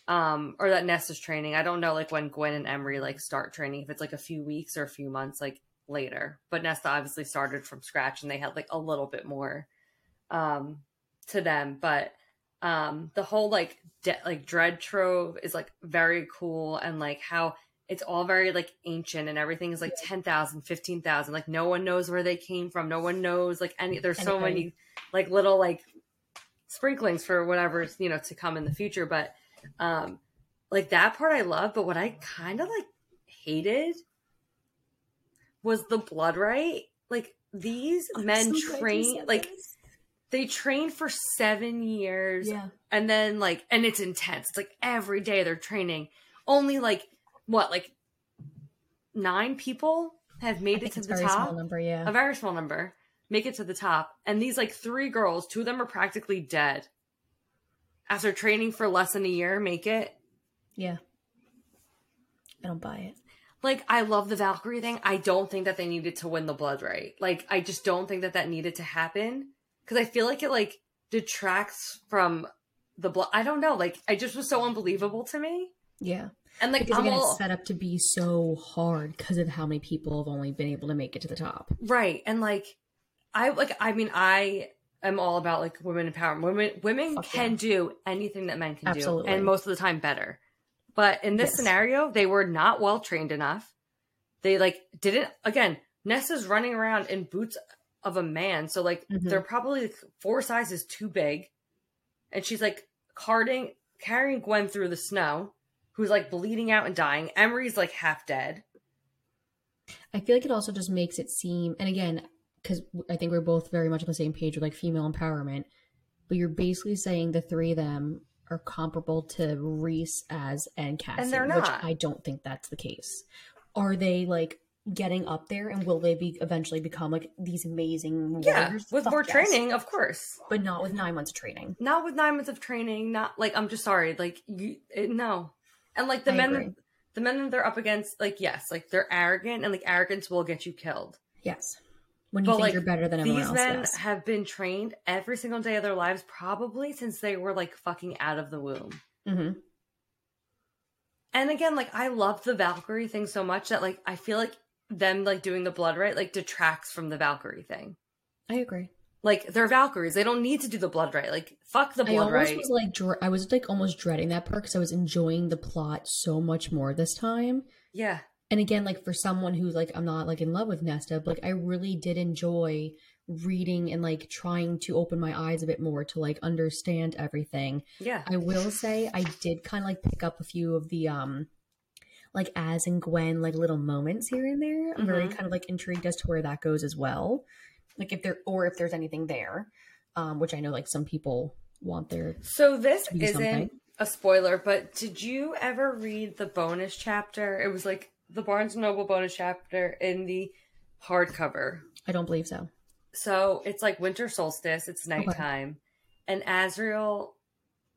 Or that Nesta's training. I don't know, like, when Gwyn and Emerie, like, start training, if it's, like, a few weeks or a few months, like, later. But Nesta obviously started from scratch and they had, like, a little bit more to them, but the whole, like, like, Dread Trove is, like, very cool, and, like, how it's all very, like, ancient, and everything is, like, 10,000, 15,000, like, no one knows where they came from, no one knows, like, there's so many, like, little, like, sprinklings for whatever, you know, to come in the future, but, like, that part I love, but what I kind of, like, hated was the Blood Rite, like, these men train, like, they train for 7 years and then, like, and it's intense. It's, like, every day they're training. Only, like, what, like, 9 people have made it to the top? A very small number make it to the top. And these, like, 3 girls, 2 of them are practically dead. After training for less than a year, make it. Yeah. I don't buy it. Like, I love the Valkyrie thing. I don't think that they needed to win the Blood Rite. Like, I just don't think that needed to happen. Because I feel like it, like, detracts from the blood. I don't know. Like, I just was so unbelievable to me. Yeah. And, like, because, again, it's set up to be so hard because of how many people have only been able to make it to the top. Right. And, like, I am all about, like, women empowerment. Women can do anything that men can do. And most of the time better. But in this scenario, they were not well trained enough. They, like, didn't. Again, Nesta's running around in boots of a man. So, like, they're probably like, 4 sizes too big. And she's, like, carrying Gwyn through the snow, who's, like, bleeding out and dying. Emerie's, like, half dead. I feel like it also just makes it seem, and again, because I think we're both very much on the same page with, like, female empowerment, but you're basically saying the three of them are comparable to Rhys, Az, and Cassian. And they're not. Which I don't think that's the case. Are they, like, getting up there, and will they be eventually become, like, these amazing warriors? Yeah, with more training, of course. But not with 9 months of training. Not with 9 months of training, not, like, I'm just sorry, like, no. And, like, the men that they're up against, like, yes, like, they're arrogant, and, like, arrogance will get you killed. Yes. When you think you're better than everyone else, these men have been trained every single day of their lives, probably since they were, like, fucking out of the womb. Mm-hmm. And again, like, I love the Valkyrie thing so much that, like, I feel like them, like, doing the blood rite, like, detracts from the Valkyrie thing. I agree. Like, they're Valkyries. They don't need to do the blood rite. Like, fuck the blood rite. I was, like, almost dreading that part because I was enjoying the plot so much more this time. Yeah. And again, like, for someone who's, like, I'm not, like, in love with Nesta, but, like, I really did enjoy reading and, like, trying to open my eyes a bit more to, like, understand everything. Yeah. I will say I did kind of, like, pick up a few of the, like, Az and Gwyn, like, little moments here and there. I'm really kind of, like, intrigued as to where that goes as well. Like, if there's anything there, which I know, like, some people want there. So this isn't a spoiler, but did you ever read the bonus chapter? It was, like, the Barnes & Noble bonus chapter in the hardcover. I don't believe so. So it's like winter solstice. It's nighttime. Okay. And Azriel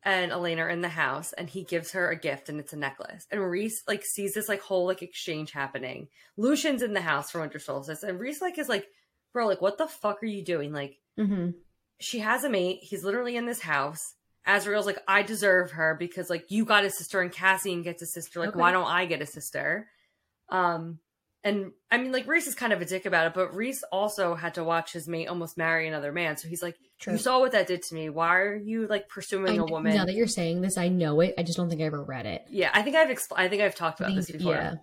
and Elain are in the house, and he gives her a gift, and it's a necklace. And Rhys, like, sees this, like, whole, like, exchange happening. Lucien's in the house for winter solstice, and Rhys, like, is like, bro, like, what the fuck are you doing? Like, she has a mate. He's literally in this house. Azriel's like, I deserve her because, like, you got a sister and Cassian gets a sister. Like, why don't I get a sister? And I mean, like, Rhys is kind of a dick about it, but Rhys also had to watch his mate almost marry another man. So he's like, true. You saw what that did to me. Why are you, like, pursuing a woman? Now that you're saying this, I know it. I just don't think I ever read it. Yeah. I think I've talked about this before.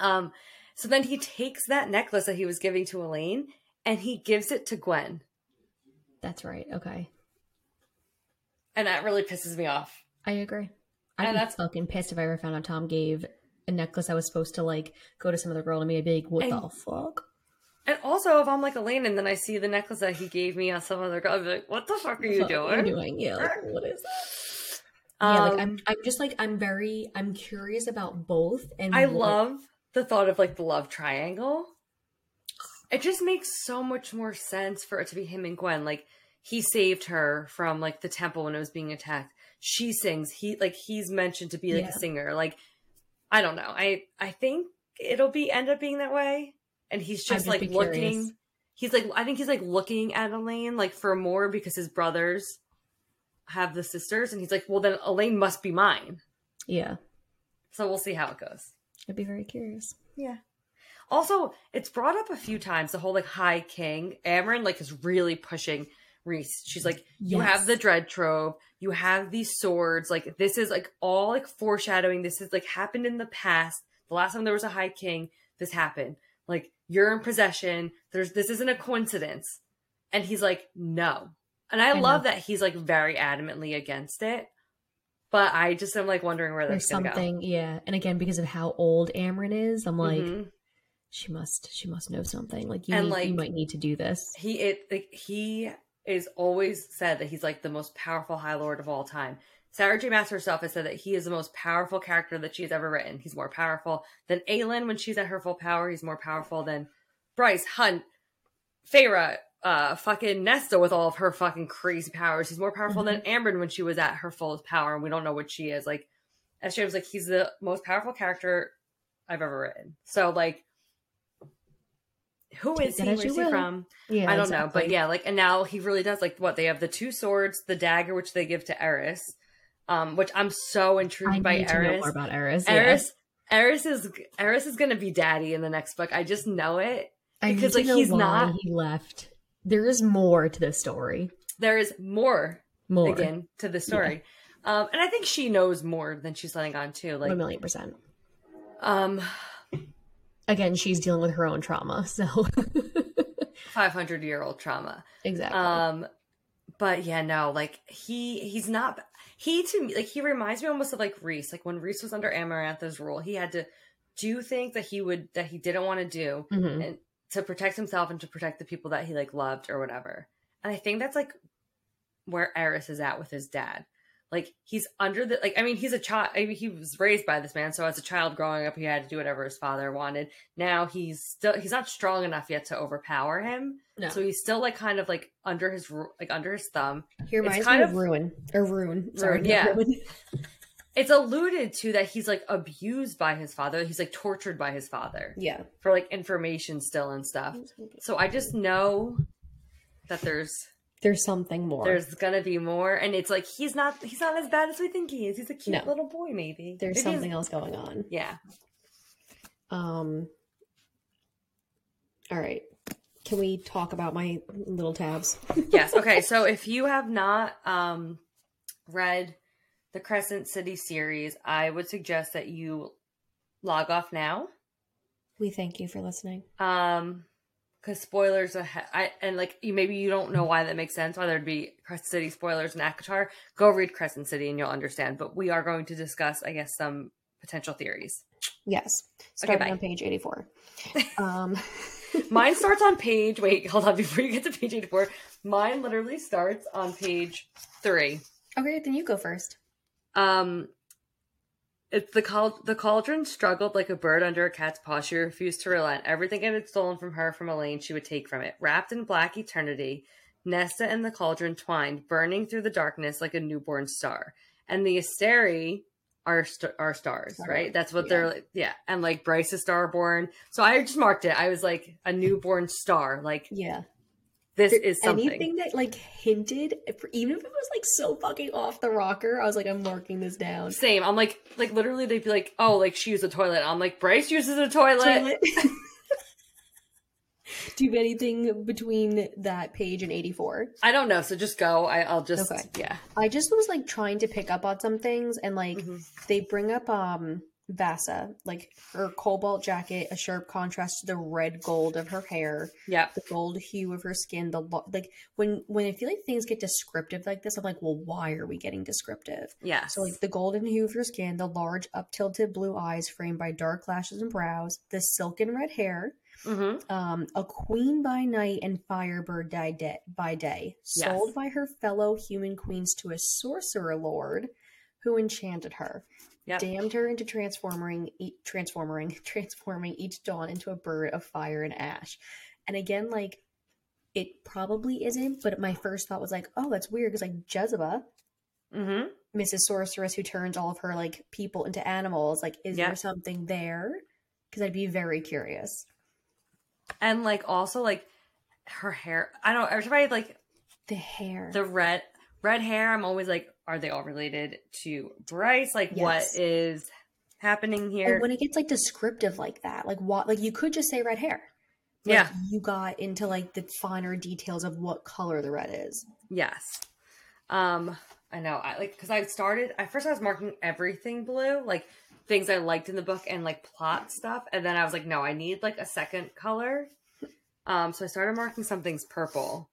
Yeah. So then he takes that necklace that he was giving to Elain and he gives it to Gwyn. That's right. Okay. And that really pisses me off. I agree. I'd be fucking pissed if I ever found out Tom gave a necklace I was supposed to, like, go to some other girl and me, I'd be like, what the fuck? And also, if I'm like Elain and then I see the necklace that he gave me on some other girl, I'd be like, what the fuck are you doing? Yeah, like, what is that? Yeah, like, I'm just like, I'm curious about both. And I love the thought of, like, the love triangle. It just makes so much more sense for it to be him and Gwyn. Like, he saved her from, like, the temple when it was being attacked. She sings. He's mentioned to be, like, a singer. Like, I don't know. I think it'll end up being that way. And he's just like looking. Curious. He's like, I think he's like looking at Elain like for more because his brothers have the sisters. And he's like, well, then Elain must be mine. Yeah. So we'll see how it goes. I'd be very curious. Yeah. Also, it's brought up a few times. The whole like High King. Amren like is really pushing Rhys. She's like, you have the Dread Trove. You have these swords. Like, this is, like, all, like, foreshadowing. This is, like, happened in the past. The last time there was a High King, this happened. Like, you're in possession. This isn't a coincidence. And he's like, no. And I love that he's, like, very adamantly against it. But I just am, like, wondering where that's going to go. There's something, yeah. And again, because of how old Amren is, I'm like, she must know something. Like, you might need to do this. He is always said that he's like the most powerful High Lord of all time. Sarah J. Maas herself has said that he is the most powerful character that she's ever written. He's more powerful than Aelin when she's at her full power. He's more powerful than Bryce, Hunt, Feyre, fucking Nesta with all of her fucking crazy powers. He's more powerful than Amren when she was at her fullest power, and we don't know what she is. Like, as she was like, he's the most powerful character I've ever written. So, like, who is he? Where's he from? Yeah, I don't know. But yeah, like, and now he really does, like, what? They have the 2 swords, the dagger, which they give to Eris, which I'm so intrigued by Eris. I need to know more about Eris. Eris is going to be daddy in the next book. I just know it. Because, like, he's not. He left. There is more to this story. There is more. Again, to the story. Yeah. And I think she knows more than she's letting on, too. Like, 1,000,000%. Again, she's dealing with her own trauma, so 500-year-old trauma. Exactly. But yeah, no, like he's not, he to me, like he reminds me almost of like Rhys. Like when Rhys was under Amarantha's rule, he had to do things that he didn't want to do, mm-hmm. and to protect himself and to protect the people that he like loved or whatever. And I think that's like where Eris is at with his dad. Like he's under the, like, I mean, he's a child. I mean, he was raised by this man. So as a child growing up, he had to do whatever his father wanted. Now he's not strong enough yet to overpower him. No. So he's still like kind of like under his thumb. He reminds me of Ruin. Sorry, yeah. Ruin. It's alluded to that he's like abused by his father. He's like tortured by his father. Yeah. For like information still and stuff. So I just know that there's something more. There's gonna be more, and it's like he's not as bad as we think he is. He's a cute little boy, maybe. There's something else going on. Yeah. All right. Can we talk about my little tabs? Yes. Okay. So if you have not read the Crescent City series, I would suggest that you log off now. We thank you for listening. Because spoilers ahead, and like maybe you don't know why that makes sense, why there'd be Crescent City spoilers in ACOTAR. Go read Crescent City and you'll understand. But we are going to discuss, I guess, some potential theories. Yes. Starting on page 84. Mine starts on page... Wait, hold on. Before you get to page 84, mine literally starts on page 3. Okay, then you go first. It's the cauldron struggled like a bird under a cat's paw. She refused to relent. Everything it had stolen from her, from Elain, she would take from it. Wrapped in black eternity, Nesta and the cauldron twined, burning through the darkness like a newborn star. And the Asteri are stars, right? That's what they're like. Yeah. And like Bryce is starborn. So I just marked it. I was like a newborn star. Like, yeah. This is something. Anything that, like, hinted, even if it was, like, so fucking off the rocker, I was like, I'm marking this down. Same. I'm like, literally, they'd be like, oh, like, she used a toilet. I'm like, Bryce uses a toilet. Do you have anything between that page and 84? I don't know, so just go. I'll just, okay. Yeah. I just was, like, trying to pick up on some things, and, like, mm-hmm. they bring up, Vasa, like her cobalt jacket, a sharp contrast to the red gold of her hair, yeah, the gold hue of her skin, like when I feel like things get descriptive like this, I'm like, well, why are we getting descriptive? Yeah. So like the golden hue of your skin, the large up-tilted blue eyes framed by dark lashes and brows, the silken red hair, mm-hmm. A queen by night and firebird by day, sold by her fellow human queens to a sorcerer lord who enchanted her. Yep. Damned her into transforming each dawn into a bird of fire and ash. And again, like, it probably isn't, but my first thought was like, oh, that's weird, because like Jezebel, mm-hmm. Mrs. Sorceress, who turns all of her like people into animals, like, is there something there? Because I'd be very curious. And like also like her hair, I don't know, everybody like the hair, the red hair, I'm always like, are they all related to Bryce? Like, yes. What is happening here? And when it gets like descriptive like that, like what, like you could just say red hair. Like, yeah. You got into like the finer details of what color the red is. Yes. I know. I like, cause I started, at first I was marking everything blue, like things I liked in the book and like plot stuff. And then I was like, no, I need like a second color. So I started marking some things purple.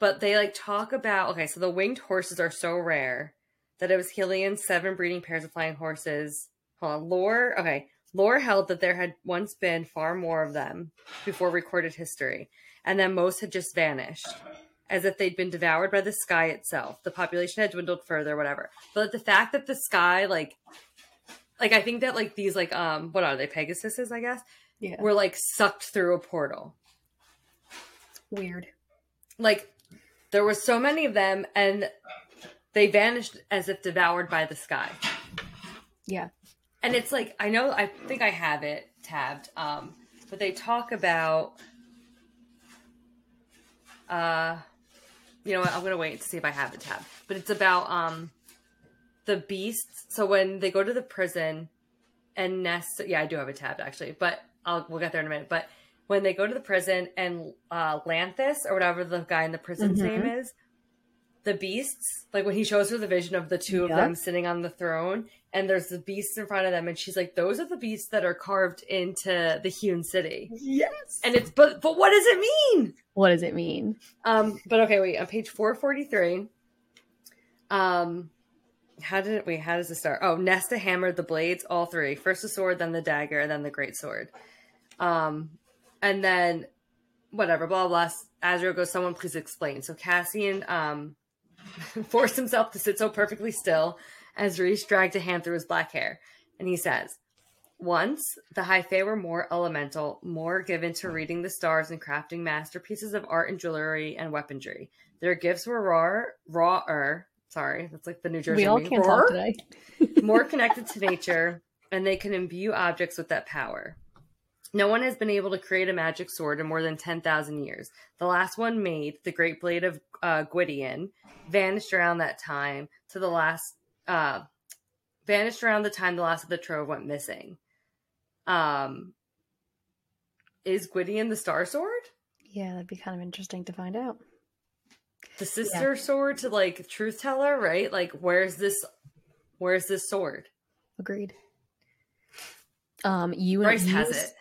But they, like, talk about... Okay, so the winged horses are so rare that it was Hylian's 7 breeding pairs of flying horses. Hold on. Lore... Okay. Lore held that there had once been far more of them before recorded history, and that most had just vanished, as if they'd been devoured by the sky itself. The population had dwindled further, whatever. But the fact that the sky, like... Like, I think that, like, these, like, what are they? Pegasuses, I guess? Yeah. Were, like, sucked through a portal. Weird. Like... There were so many of them, and they vanished as if devoured by the sky. Yeah. And it's like, I know, I think I have it tabbed, but they talk about, you know what, I'm going to wait to see if I have it tabbed. But it's about the beasts. So when they go to the prison and Nesta, yeah, I do have it tabbed, actually, but we'll get there in a minute, but... When they go to the prison and Lanthys, or whatever the guy in the prison's mm-hmm. name is, the beasts, like when he shows her the vision of the two of them sitting on the throne, and there's the beasts in front of them, and she's like, those are the beasts that are carved into the hewn city. Yes! And it's, but what does it mean? What does it mean? But okay, wait, on page 443, how does it start? Oh, Nesta hammered the blades, all three. First the sword, then the dagger, and then the great sword. And then, whatever, blah, blah, Azriel goes, someone please explain. So Cassian forced himself to sit so perfectly still as Rhys dragged a hand through his black hair. And he says, once, the High Fae were more elemental, more given to reading the stars and crafting masterpieces of art and jewelry and weaponry. Their gifts were rawer, sorry, that's like the New Jersey. We all can't talk today. More connected to nature, and they can imbue objects with that power. No one has been able to create a magic sword in more than 10,000 years. The last one made, the great blade of Gwydion, vanished around the time the last of the trove went missing. Is Gwydion the star sword? Yeah, that'd be kind of interesting to find out. The sister sword to, like, truth teller, right? Like, where's this sword? Agreed. Bryce has it.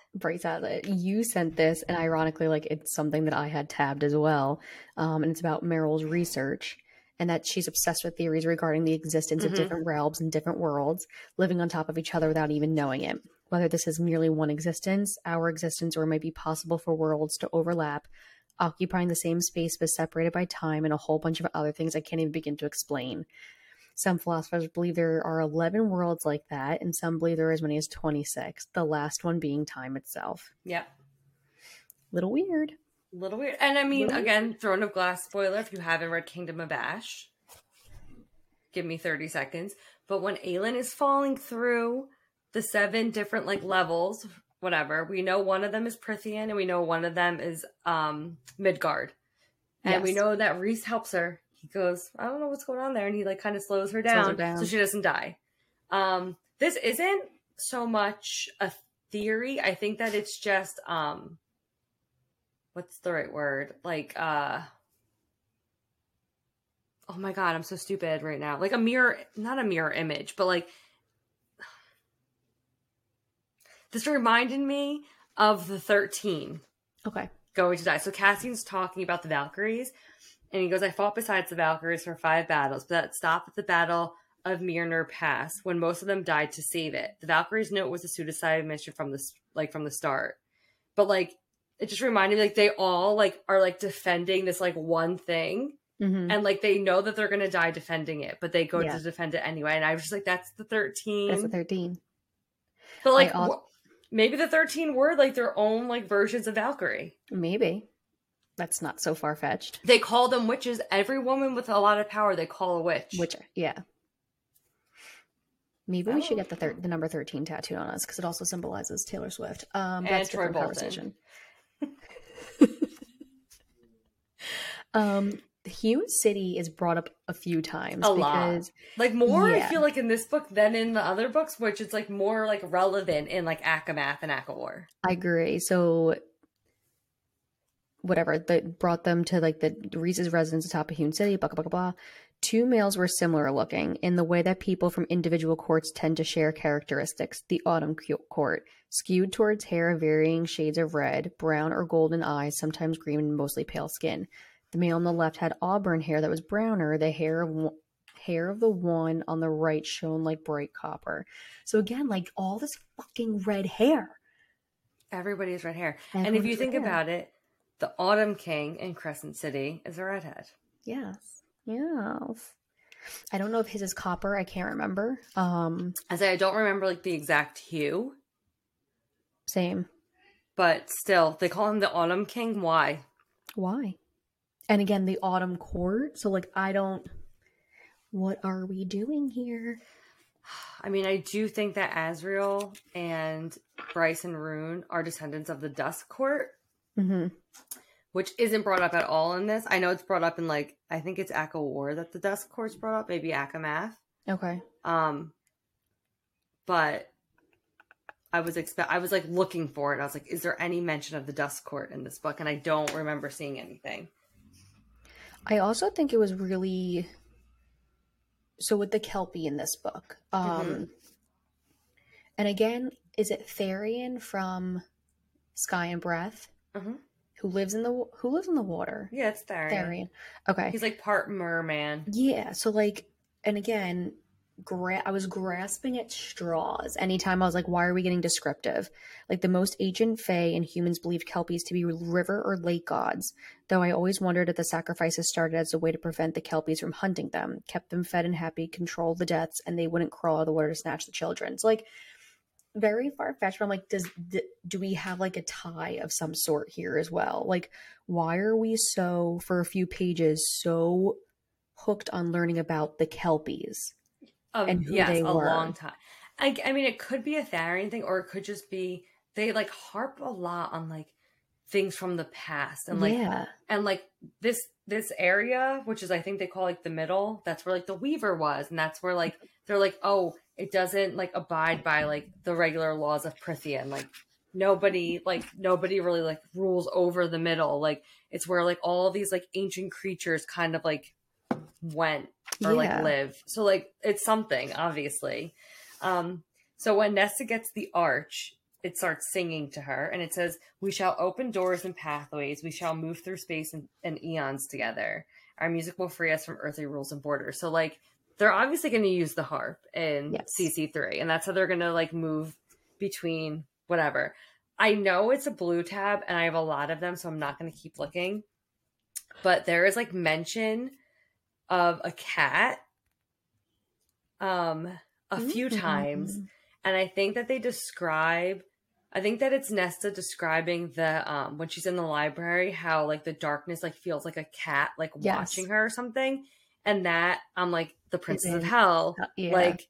You sent this, and ironically, like, it's something that I had tabbed as well. And it's about Meryl's research, and that she's obsessed with theories regarding the existence of different realms and different worlds living on top of each other without even knowing it. Whether this is merely one existence, our existence, or it might be possible for worlds to overlap, occupying the same space but separated by time, and a whole bunch of other things I can't even begin to explain. Some philosophers believe there are 11 worlds like that, and some believe there are as many as 26, the last one being time itself. Yep. Little weird. And I mean, again, Throne of Glass spoiler, if you haven't read Kingdom of Ash, give me 30 seconds. But when Aelin is falling through the 7 different, like, levels, whatever, we know one of them is Prithian, and we know one of them is Midgard. And we know that Rhys helps her. He goes, I don't know what's going on there. And he, like, kind of slows her down so she doesn't die. This isn't so much a theory. I think that it's just, what's the right word? Like, oh my God, I'm so stupid right now. Like not a mirror image, but like, this reminded me of the 13. Okay. Going to die. So Cassian's talking about the Valkyries. And he goes, I fought besides the Valkyries for 5 battles, but that stopped at the Battle of Mjolnir Pass when most of them died to save it. The Valkyries knew it was a suicide mission from the start. But, like, it just reminded me, like, they all, like, are, like, defending this, like, one thing. Mm-hmm. And, like, they know that they're going to die defending it, but they go to defend it anyway. And I was just like, that's the 13. That's the 13. But, like, maybe the 13 were, like, their own, like, versions of Valkyrie. Maybe. That's not so far-fetched. They call them witches. Every woman with a lot of power, they call a witch. Witcher, yeah. Maybe we should get the number 13 tattooed on us, because it also symbolizes Taylor Swift. That's Troy Bolton. Conversation. The Hewn City is brought up a few times. A lot. Like, more, I feel like, in this book than in the other books, which is, like, more, like, relevant in, like, Akamath and Akawar. I agree. So... whatever, that brought them to, like, the Rhys's residence atop of Hewn City, blah, blah, blah, blah. 2 males were similar looking in the way that people from individual courts tend to share characteristics. The Autumn Court, skewed towards hair of varying shades of red, brown or golden eyes, sometimes green and mostly pale skin. The male on the left had auburn hair that was browner. The hair of the one on the right shone like bright copper. So again, like, all this fucking red hair. Everybody has red hair. And if you think about it, the Autumn King in Crescent City is a redhead. Yes. I don't know if his is copper. I can't remember. I don't remember, like, the exact hue. Same. But still, they call him the Autumn King. Why? And again, the Autumn Court. So, like, what are we doing here? I mean, I do think that Azriel and Bryce and Rune are descendants of the Dusk Court. Mm-hmm. Which isn't brought up at all in this. I know it's brought up in, like, I think it's Akawar that the Dusk Court's brought up, maybe Akamath. Okay. But I was looking for it. I was like, is there any mention of the Dusk Court in this book? And I don't remember seeing anything. I also think it was really, so with the Kelpie in this book, and again, is it Therian from Sky and Breath who lives in the water? Yeah, it's Therian. Okay, he's like part merman. Yeah, so like, and again, I was grasping at straws anytime I was like, why are we getting descriptive? Like, the most ancient fae and humans believed Kelpies to be river or lake gods, though I always wondered if the sacrifices started as a way to prevent the Kelpies from hunting them, kept them fed and happy, controlled the deaths, and they wouldn't crawl out of the water to snatch the children. So like, very far-fetched, but I'm like, do we have like a tie of some sort here as well? Like, why are we so, for a few pages, so hooked on learning about the Kelpies? And who they were. A long time. I mean, it could be a Therian thing, or it could just be they like harp a lot on like things from the past, and like and like this area, which is I think they call like the middle. That's where like the Weaver was, and that's where like they're like, oh, it doesn't like abide by like the regular laws of Prithia, and like nobody really like rules over the middle. Like, it's where like all these like ancient creatures kind of like went or like live. So like, it's something, obviously. So when Nesta gets the arch, it starts singing to her, and it says, "We shall open doors and pathways, we shall move through space and eons together. Our music will free us from earthly rules and borders." So like, they're obviously going to use the harp in CC3, and that's how they're going to like move between whatever. I know it's a blue tab and I have a lot of them, so I'm not going to keep looking, but there is like mention of a cat a few times, and I think that they describe, I think that it's Nesta describing the when she's in the library, how like the darkness like feels like a cat like watching her or something, and that I'm like, the princess of hell, like,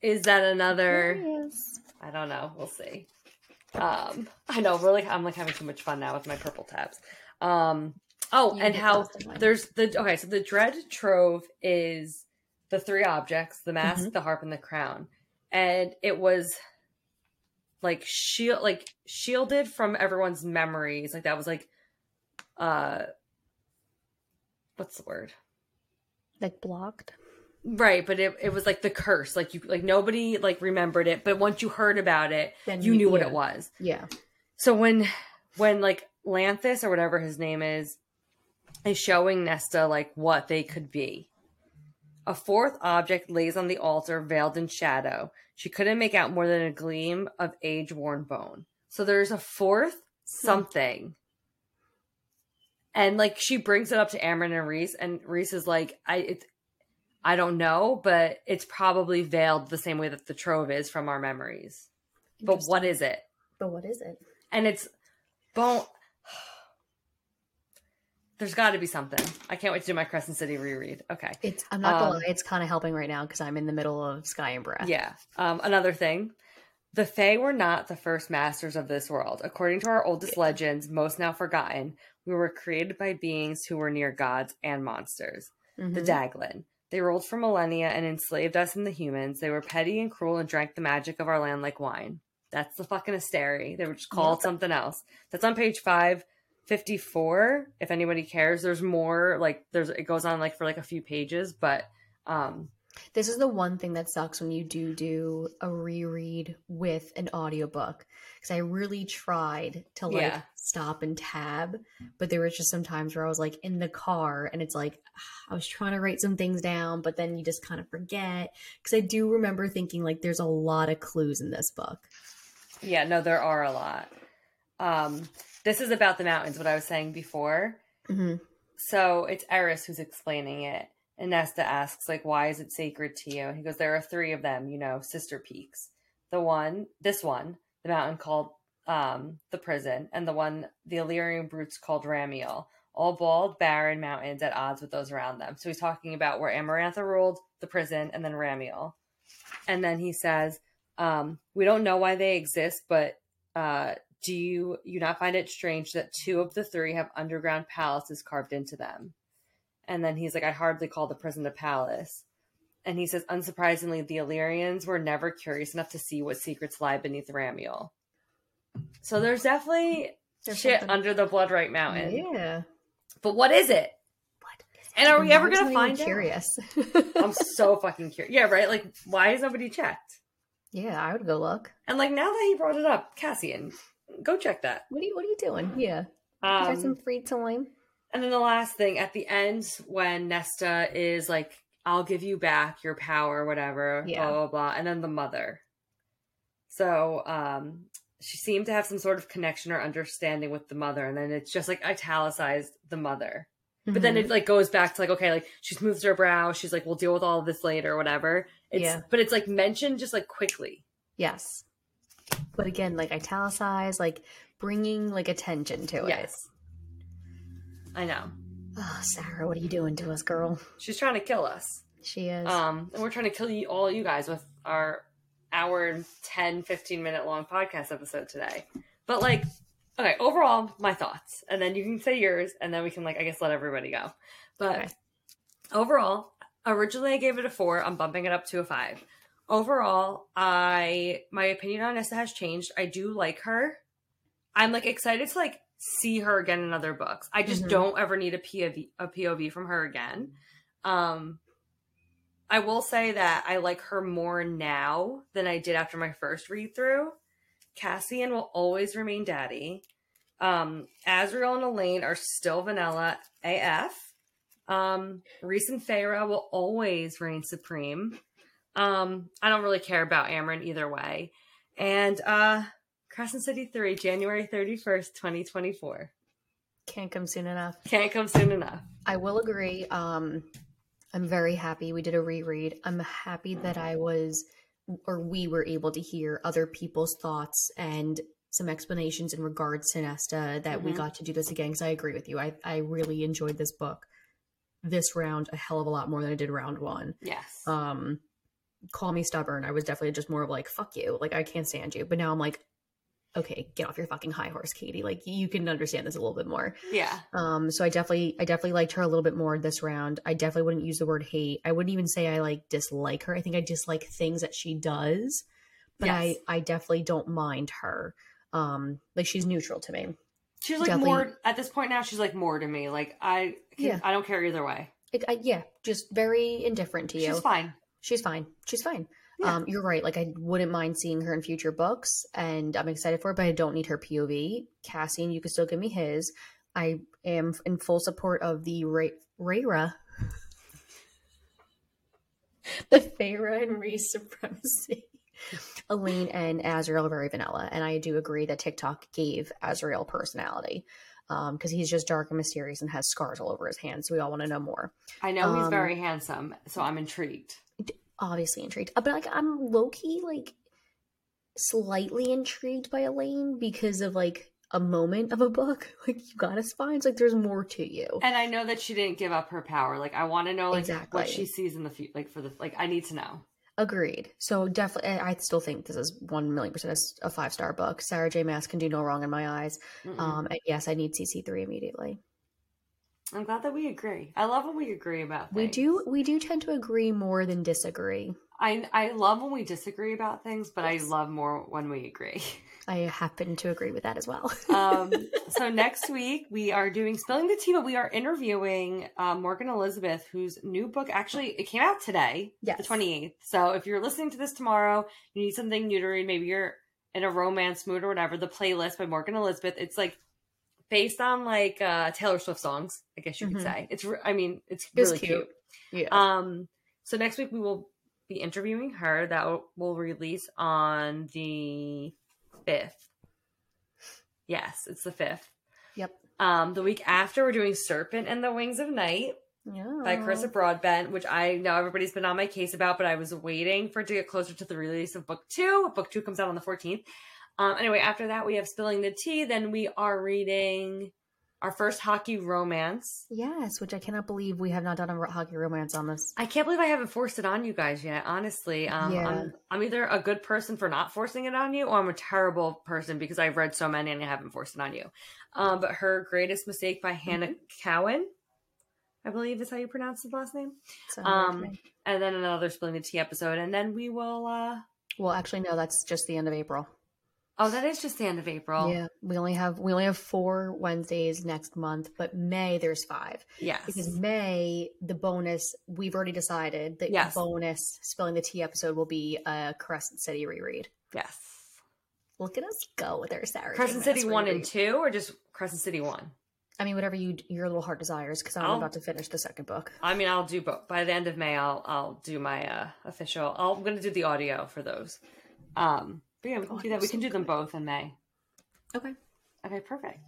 is that another I don't know, we'll see. I know, really, I'm like having so much fun now with my purple tabs. Oh, and how there's the... Okay, so the Dread Trove is the three objects, the mask, the harp, and the crown. And it was, like, shielded from everyone's memories. Like, that was, like, what's the word? Like, blocked? Right, but it was, like, the curse. Like, you, like, nobody, like, remembered it. But once you heard about it, then you knew what it was. Yeah. So when like, Lanthys, or whatever his name is showing Nesta, like, what they could be. A fourth object lays on the altar, veiled in shadow. She couldn't make out more than a gleam of age-worn bone. So there's a fourth something. And, like, she brings it up to Amren and Rhys, and Rhys is like, I don't know, but it's probably veiled the same way that the trove is from our memories. But what is it? And it's bone... There's got to be something. I can't wait to do my Crescent City reread. Okay. I'm not going to lie, it's kind of helping right now because I'm in the middle of Sky and Breath. Yeah. Another thing. The Fae were not the first masters of this world. According to our oldest legends, most now forgotten, we were created by beings who were near gods and monsters. The Daglin. They ruled for millennia and enslaved us and the humans. They were petty and cruel and drank the magic of our land like wine. That's the fucking Asteri. They were just called something else. That's on page 554, if anybody cares. There's more, like, it goes on, like, for, like, a few pages, but, This is the one thing that sucks when you do a reread with an audiobook, because I really tried to, like, stop and tab, but there was just some times where I was, like, in the car, and it's, like, I was trying to write some things down, but then you just kind of forget, because I do remember thinking, like, there's a lot of clues in this book. Yeah, no, there are a lot. This is about the mountains, what I was saying before. So it's Eris who's explaining it. And Nesta asks, like, why is it sacred to you? And he goes, there are three of them, you know, sister peaks. This one, the mountain called the prison, and the one the Illyrian brutes called Ramiel. All bald, barren mountains at odds with those around them. So he's talking about where Amarantha ruled, the prison, and then Ramiel. And then he says, we don't know why they exist, but... do you not find it strange that two of the three have underground palaces carved into them? And then he's like, I hardly call the prison a palace. And he says, unsurprisingly, the Illyrians were never curious enough to see what secrets lie beneath Ramiel. So there's definitely shit under the Blood Rite Mountain. Yeah. But what is it? And are we ever going to find out? I'm curious. I'm so fucking curious. Yeah, right? Like, why has nobody checked? Yeah, I would go look. And, like, now that he brought it up, Cassian, go check that. What are you doing? Yeah. You got some free time. And then the last thing, at the end, when Nesta is like, I'll give you back your power, whatever, yeah. blah, blah, blah. And then the mother. So, she seemed to have some sort of connection or understanding with the mother. And then it's just, like, italicized the mother. But then it, like, goes back to, like, okay, like, she smooths her brow. She's like, we'll deal with all of this later or whatever. It's, yeah. But it's, like, mentioned just, like, quickly. Yes. But again, like, italicized, like, bringing, like, attention to it. Yes. I know. Oh, Sarah, what are you doing to us, girl? She's trying to kill us. She is. And we're trying to kill you, all you guys, with our hour and 10, 15-minute long podcast episode today. But, like... Okay, overall, my thoughts. And then you can say yours, and then we can, like, I guess let everybody go. But okay. Overall, originally I gave it a 4. I'm bumping it up to a 5. Overall, my opinion on Nesta has changed. I do like her. I'm, like, excited to, like, see her again in other books. I just don't ever need a POV from her again. I will say that I like her more now than I did after my first read-through. Cassian will always remain daddy. Azriel and Elain are still vanilla AF. Rhys and Feyre will always reign supreme. I don't really care about Amren either way. And Crescent City 3, January 31st, 2024. Can't come soon enough. I will agree. I'm very happy we did a reread. I'm happy that we were able to hear other people's thoughts and some explanations in regards to Nesta, that we got to do this again, because I agree with you. I really enjoyed this book this round a hell of a lot more than I did round one. Yes. Call me stubborn. I was definitely just more of like, fuck you. Like, I can't stand you. But now I'm like, okay, get off your fucking high horse, Katie. Like, you can understand this a little bit more. Yeah. So I definitely liked her a little bit more this round. I definitely wouldn't use the word hate. I wouldn't even say I like dislike her. I think I dislike things that she does, but yes. I definitely don't mind her. Like, she's neutral to me. She's like definitely, more at this point now. She's like more to me. Like I don't care either way. Just very indifferent to you. She's fine. Yeah. You're right. Like, I wouldn't mind seeing her in future books, and I'm excited for it, but I don't need her POV. Cassian, you can still give me his. I am in full support of the Rayra. The Feyre and Rhys supremacy. Elain and Azriel are very vanilla, and I do agree that TikTok gave Azriel personality, because he's just dark and mysterious and has scars all over his hands, so we all want to know more. I know he's very handsome, so I'm intrigued. Obviously intrigued, but like I'm low-key like slightly intrigued by Elain because of like a moment of a book. Like, you got a spine. It's like there's more to you, and I know that she didn't give up her power. Like, I want to know like exactly what she sees in the future. Like for the like, I need to know. Agreed. So definitely, I still think this is 1,000,000% a 5-star book. Sarah J. Maas can do no wrong in my eyes. And yes, I need CC3 immediately. I'm glad that we agree. I love when we agree about things. We do tend to agree more than disagree. I love when we disagree about things, but yes. I love more when we agree. I happen to agree with that as well. So next week we are doing Spilling the Tea, but we are interviewing Morgan Elizabeth, whose new book, actually, it came out today, yes. the 28th. So if you're listening to this tomorrow, you need something new to read, maybe you're in a romance mood or whatever, The Playlist by Morgan Elizabeth. It's like, based on like Taylor Swift songs, I guess you could say. It's really cute. Yeah. So next week we will be interviewing her. That will release on the 5th. Yes, it's the 5th. Yep. The week after we're doing Serpent and the Wings of Night by Carissa Broadbent, which I know everybody's been on my case about, but I was waiting for it to get closer to the release of book 2. Book 2 comes out on the 14th. Anyway, after that, we have Spilling the Tea. Then we are reading our first hockey romance. Yes, which I cannot believe we have not done a hockey romance on this. I can't believe I haven't forced it on you guys yet, honestly. I'm either a good person for not forcing it on you, or I'm a terrible person because I've read so many and I haven't forced it on you. But Her Greatest Mistake by Hannah Cowan, I believe is how you pronounce his last name. And then another Spilling the Tea episode. And then we will... Well, actually, no, that's just the end of April. Oh, that is just the end of April. Yeah, we only have 4 Wednesdays next month, but May there's 5. Yes, because May the bonus, we've already decided that yes. The bonus Spilling the Tea episode will be a Crescent City reread. Yes, look at us go with our Sarah. Crescent City 1 and 2, or just Crescent City 1. I mean, whatever your little heart desires, because I'm about to finish the second book. I mean, I'll do both. By the end of May, I'll do my official. I'm going to do the audio for those. But yeah, we can do that. We can do them both in May. Okay. Okay, perfect.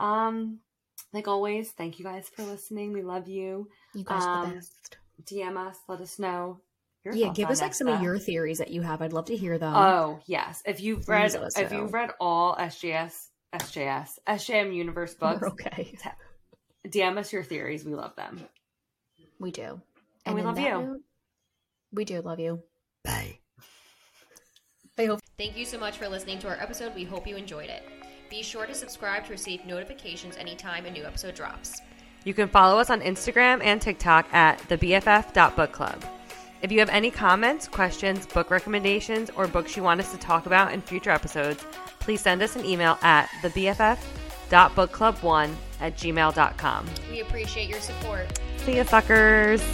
Like always, thank you guys for listening. We love you. You guys are the best. DM us. Let us know. Yeah, give us like some of your theories that you have. I'd love to hear them. Oh, yes. If you've read all SJM Universe books. We're okay. DM us your theories. We love them. We do. And we love you. We do love you. Bye. Thank you so much for listening to our episode. We hope you enjoyed it. Be sure to subscribe to receive notifications anytime a new episode drops. You can follow us on Instagram and TikTok at thebff.bookclub. If you have any comments, questions, book recommendations, or books you want us to talk about in future episodes, please send us an email at thebff.bookclub1@gmail.com. We appreciate your support. See ya, suckers.